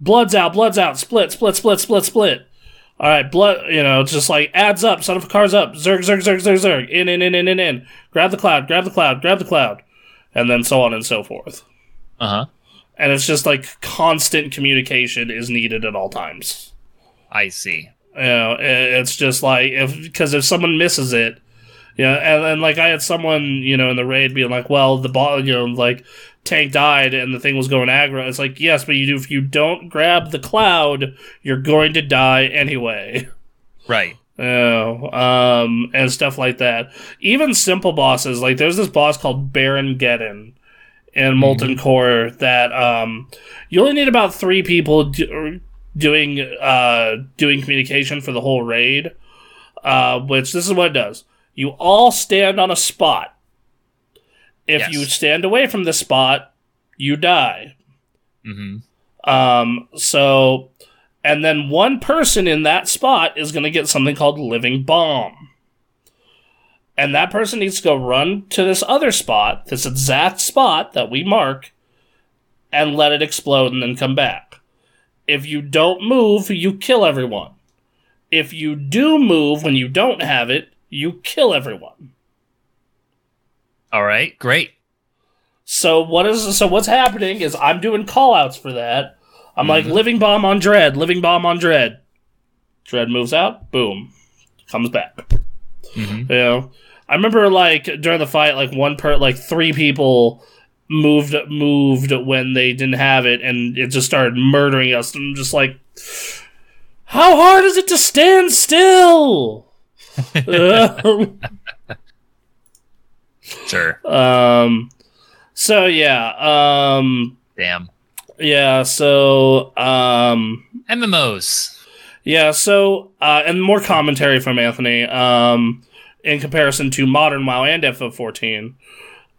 Blood's out, blood's out, split, split, split, split, split. All right, blood, you know, just like adds up, son of a car's up, zerg, zerg, zerg, zerg, zerg, in, in, in, in, in, in. Grab the cloud, grab the cloud, grab the cloud. And then so on and so forth. Uh-huh. And it's just like constant communication is needed at all times. I see. You know, it's just like, if because if someone misses it, yeah, and, and like I had someone, you know, in the raid being like, well, the ball, you know, like tank died and the thing was going aggro. It's like, yes, but you do, if you don't grab the cloud, you're going to die anyway. Right. You know, um, and stuff like that. Even simple bosses, like there's this boss called Baron Geddon in Molten mm-hmm. Core that um, you only need about three people do, doing uh, doing communication for the whole raid, uh, which this is what it does. You all stand on a spot. If yes. you stand away from the spot, you die. Mm-hmm. Um, so, and then one person in that spot is going to get something called Living Bomb. And that person needs to go run to this other spot, this exact spot that we mark, and let it explode and then come back. If you don't move, you kill everyone. If you do move when you don't have it, you kill everyone. All right, great. So what is so what's happening is I'm doing callouts for that. I'm mm-hmm. like, living bomb on Dread, living bomb on Dread. Dread moves out, boom, comes back. Mm-hmm. You know, I remember like during the fight, like one per like three people moved moved when they didn't have it, and it just started murdering us. And I'm just like, how hard is it to stand still? Sure. Um. So yeah. Um. Damn. Yeah. So. Um. M M Os. Yeah. So. Uh. And more commentary from Anthony. Um. In comparison to modern WoW and F F fourteen,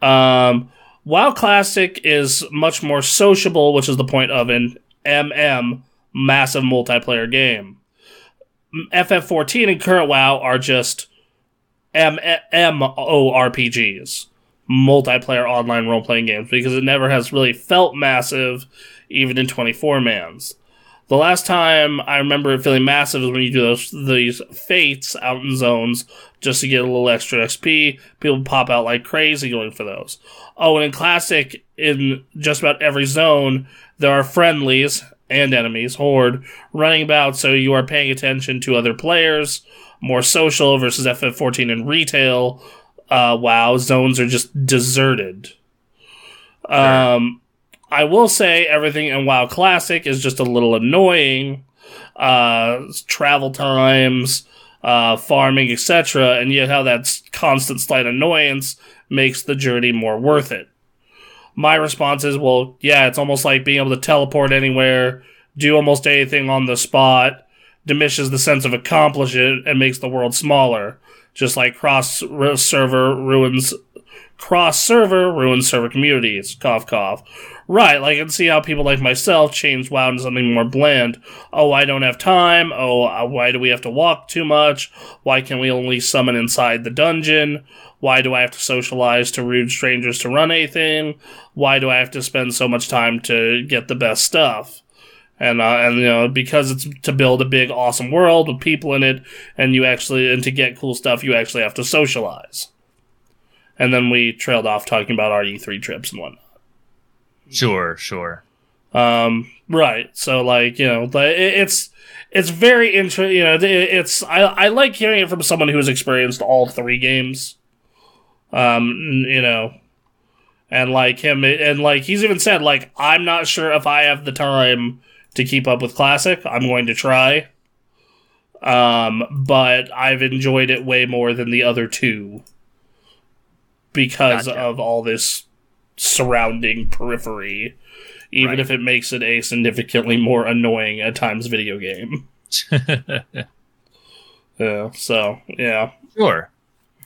um, WoW Classic is much more sociable, which is the point of an M M massive multiplayer game. F F fourteen and current WoW are just MMORPGs, multiplayer online role-playing games, because it never has really felt massive, even in twenty-four mans. The last time I remember it feeling massive is when you do those these fates out in zones just to get a little extra X P. People pop out like crazy going for those. Oh, and in Classic, in just about every zone, there are friendlies and enemies, horde, running about, so you are paying attention to other players. More social versus F F fourteen and retail. Uh, WoW, zones are just deserted. Um, I will say everything in WoW Classic is just a little annoying. Uh, travel times, uh, farming, et cetera. And yet how that constant slight annoyance makes the journey more worth it. My response is, well, yeah, it's almost like being able to teleport anywhere, do almost anything on the spot, diminishes the sense of accomplishment and makes the world smaller. Just like cross-server ruins cross-server ruins server communities. Cough, cough. Right, like, and see how people like myself change WoW into something more bland. Oh, I don't have time. Oh, why do we have to walk too much? Why can we only summon inside the dungeon? Why do I have to socialize to rude strangers to run anything? Why do I have to spend so much time to get the best stuff? And, uh, and you know, because it's to build a big, awesome world with people in it, and you actually, and to get cool stuff, you actually have to socialize. And then we trailed off talking about our E three trips and whatnot. Sure, sure. Um, right. So, like, you know, but it, it's, it's very interesting. You know, it, it's, I, I like hearing it from someone who has experienced all three games. Um, you know, and like him, and like he's even said, like, I'm not sure if I have the time to keep up with Classic. I'm going to try. Um, but I've enjoyed it way more than the other two because gotcha. Of all this surrounding periphery, even right. if it makes it a significantly more annoying at times video game. Yeah. So yeah. Sure.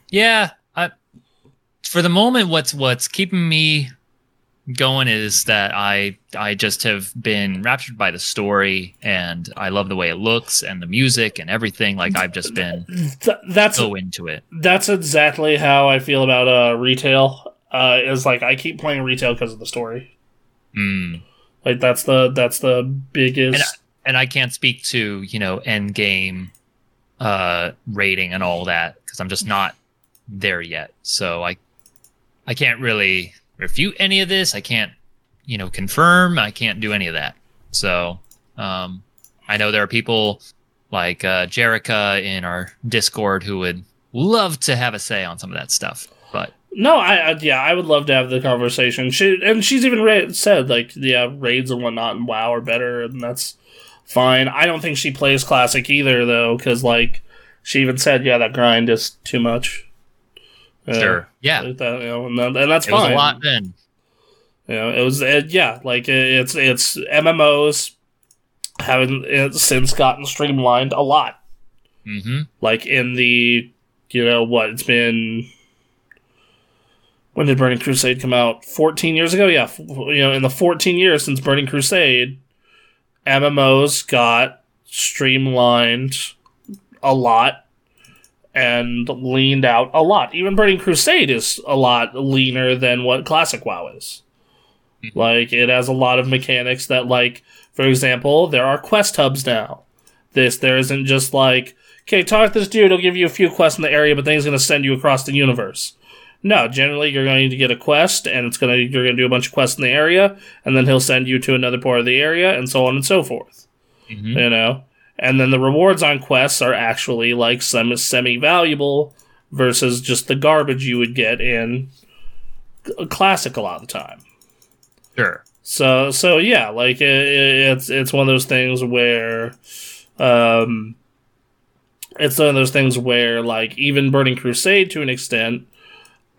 Yeah. I, for the moment, what's what's keeping me going is that I I just have been raptured by the story, and I love the way it looks and the music and everything. Like I've just been Th- that's, so into it. That's exactly how I feel about uh, retail. Uh, is like I keep playing retail because of the story. Mm. Like that's the that's the biggest. And I, and I can't speak to you know end game uh, rating and all that because I'm just not there yet. So I I can't really refute any of this. I can't, you know, confirm. I can't do any of that. So um, I know there are people like uh, Jerica in our Discord who would love to have a say on some of that stuff. But no, I, I yeah, I would love to have the conversation. She and she's even ra- said like yeah, raids and whatnot and WoW are better, and that's fine. I don't think she plays Classic either though, because like she even said yeah, that grind is too much. Uh, sure. Yeah, that, you know, and, that, and that's it fine. It was a lot then. You know, it was it, yeah, like it, it's it's M M Os haven't it, since gotten streamlined a lot. Mm-hmm. Like in the you know what it's been. When did Burning Crusade come out? fourteen years ago. Yeah, f- you know, in the fourteen years since Burning Crusade, M M Os got streamlined a lot. And leaned out a lot. Even Burning Crusade is a lot leaner than what Classic WoW is. Mm-hmm. Like, it has a lot of mechanics that, like, for example, there are quest hubs now. This, there isn't just like, okay, talk to this dude, he'll give you a few quests in the area, but then he's going to send you across the universe. No, generally you're going to need to get a quest, and it's going to you're going to do a bunch of quests in the area, and then he'll send you to another part of the area, and so on and so forth. Mm-hmm. You know? And then the rewards on quests are actually like some semi-valuable versus just the garbage you would get in Classic a lot of the time. Sure. So so yeah, like it, it's it's one of those things where, um, it's one of those things where like even Burning Crusade to an extent,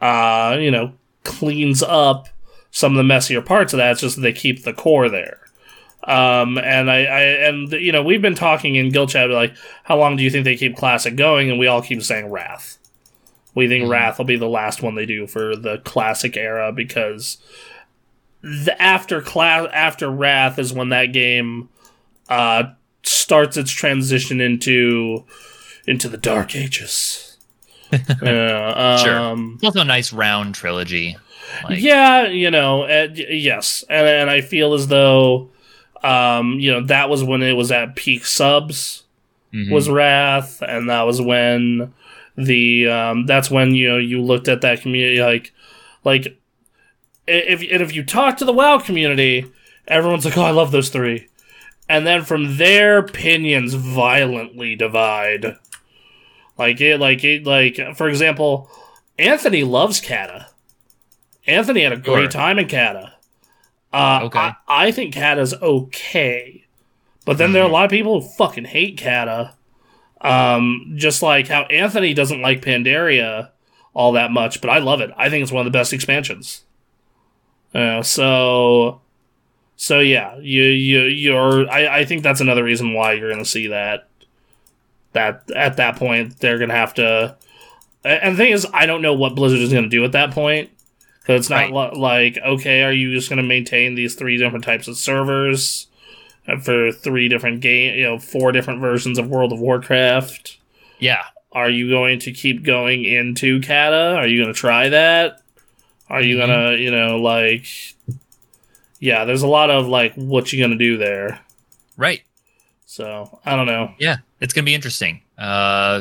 uh, you know, cleans up some of the messier parts of that. It's just that they keep the core there. Um, and I, I, and you know, we've been talking in Guild Chat, like, how long do you think they keep Classic going? And we all keep saying Wrath. We think mm-hmm. Wrath will be the last one they do for the Classic era because the after class, after Wrath is when that game, uh, starts its transition into, into the Dark Ages. uh, sure. Um, it's also a nice round trilogy. Like. Yeah, you know, uh, yes. And, and I feel as though, Um, you know, that was when it was at peak subs, mm-hmm. was Wrath, and that was when the, um, that's when, you know, you looked at that community, like, like, if, and if you talk to the WoW community, everyone's like, oh, I love those three. And then from there, opinions violently divide. Like, it, like, it, like, for example, Anthony loves Kata. Anthony had a great sure. time in Kata. Uh, okay. I, I think Kata's okay, but then there are a lot of people who fucking hate Kata. Um, just like how Anthony doesn't like Pandaria all that much, but I love it. I think it's one of the best expansions. Uh, so, so yeah, you you you're. I, I think that's another reason why you're going to see that. That at that point they're going to have to. And the thing is, I don't know what Blizzard is going to do at that point. So it's not right. lo- like, okay, are you just going to maintain these three different types of servers for three different game, you know, four different versions of World of Warcraft? Yeah. Are you going to keep going into Kata? Are you going to try that? Are you mm-hmm. going to, you know, like, yeah, there's a lot of like, what you going to do there. Right. So I don't know. Yeah. It's going to be interesting. Uh,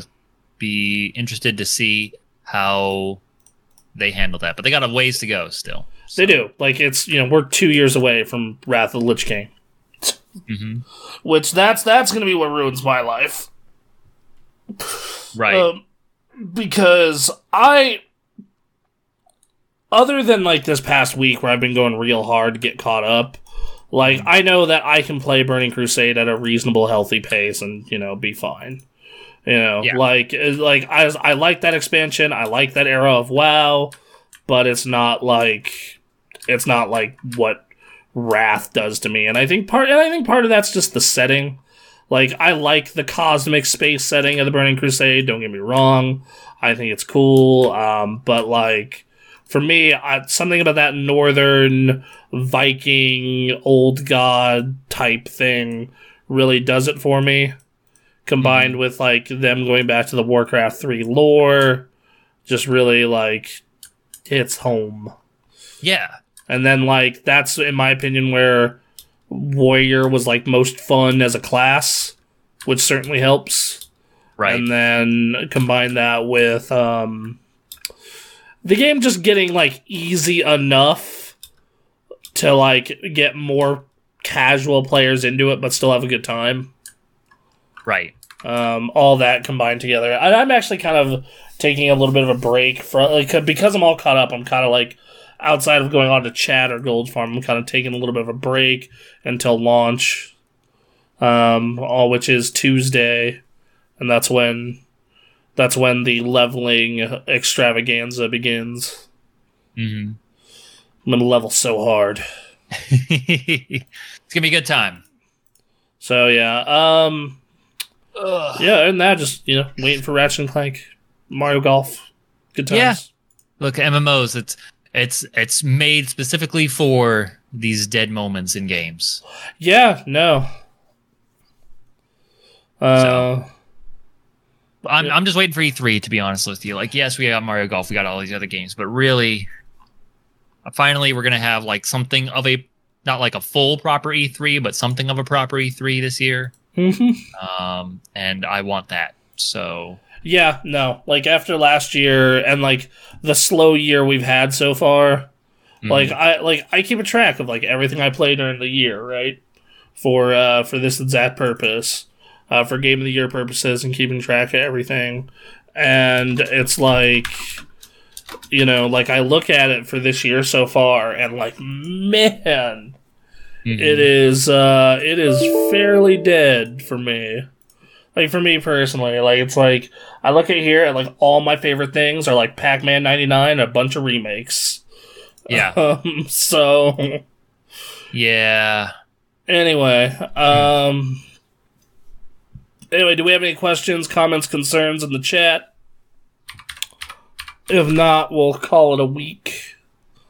be interested to see how they handle that, but they got a ways to go still. So. They do. Like, it's, you know, we're two years away from Wrath of the Lich King. Mm-hmm. Which, that's that's going to be what ruins my life. Right. Um, because I, other than, like, this past week where I've been going real hard to get caught up, like, mm-hmm. I know that I can play Burning Crusade at a reasonable, healthy pace and, you know, be fine. You know, yeah. like, like I, I like that expansion. I like that era of WoW, but it's not like it's not like what Wrath does to me. And I think part and I think part of that's just the setting. Like, I like the cosmic space setting of the Burning Crusade, don't get me wrong. I think it's cool. Um, but, like, for me, I, something about that northern Viking old god type thing really does it for me. Combined mm-hmm. with, like, them going back to the Warcraft three lore, just really, like, hits home. Yeah. And then, like, that's, in my opinion, where Warrior was, like, most fun as a class, which certainly helps. Right. And then combine that with um, the game just getting, like, easy enough to, like, get more casual players into it but still have a good time. Right. Um, all that combined together. I, I'm actually kind of taking a little bit of a break from, like, because I'm all caught up, I'm kind of, like, outside of going on to chat or Gold Farm, I'm kind of taking a little bit of a break until launch, um, all which is Tuesday, and that's when that's when the leveling extravaganza begins. Mm-hmm. I'm gonna level so hard. It's gonna be a good time. So yeah, um, Ugh. yeah, and that just you know waiting for Ratchet and Clank, Mario Golf, good times. Yeah, look, M M Os, it's. It's it's made specifically for these dead moments in games. Yeah, no. Uh, so, I'm yeah. I'm just waiting for E three, to be honest with you. Like, yes, we got Mario Golf, we got all these other games, but really, finally, we're gonna have like something of a not like a full proper E three, but something of a proper E three this year. Mm-hmm. Um, and I want that. So. Yeah, no. Like, after last year and, like, the slow year we've had so far, mm-hmm. like, I like I keep a track of, like, everything I play during the year, right? For uh, for this exact purpose, uh, for Game of the Year purposes and keeping track of everything. And it's like, you know, like, I look at it for this year so far and, like, man, mm-hmm. it is uh, it is fairly dead for me. Like, for me personally, like, it's like, I look at here and, like, all my favorite things are, like, Pac-Man ninety-nine and a bunch of remakes. Yeah. Um, so. Yeah. Anyway. Um, anyway, do we have any questions, comments, concerns in the chat? If not, we'll call it a week.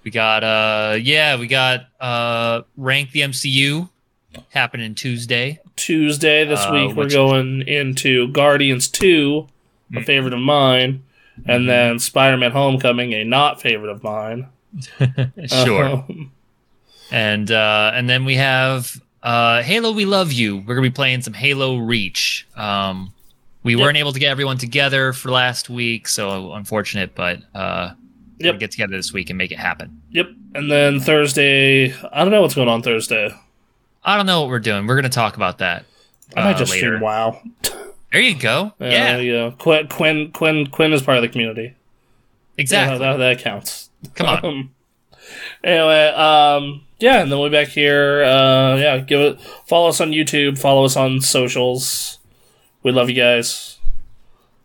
We got, uh, yeah, we got uh, Rank the M C U. Happening Tuesday. Tuesday this uh, week we're going is- into Guardians two, a favorite of mine, mm-hmm. and then Spider-Man Homecoming, a not favorite of mine. Sure. Um, and uh, and then we have uh, Halo We Love You. We're going to be playing some Halo Reach. Um, we yep. weren't able to get everyone together for last week, so unfortunate, but uh, yep. we'll get together this week and make it happen. Yep. And then Thursday, I don't know what's going on Thursday. I don't know what we're doing. We're going to talk about that. I might uh, just later. Stream WoW. There you go. Uh, yeah. yeah. Quinn, Quinn, Quinn, Quinn is part of the community. Exactly. Yeah, that, that counts. Come on. Um, anyway, um, yeah, and then we'll be back here. Uh, yeah, give it. Follow us on YouTube. Follow us on socials. We love you guys.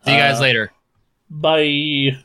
See you guys uh, later. Bye.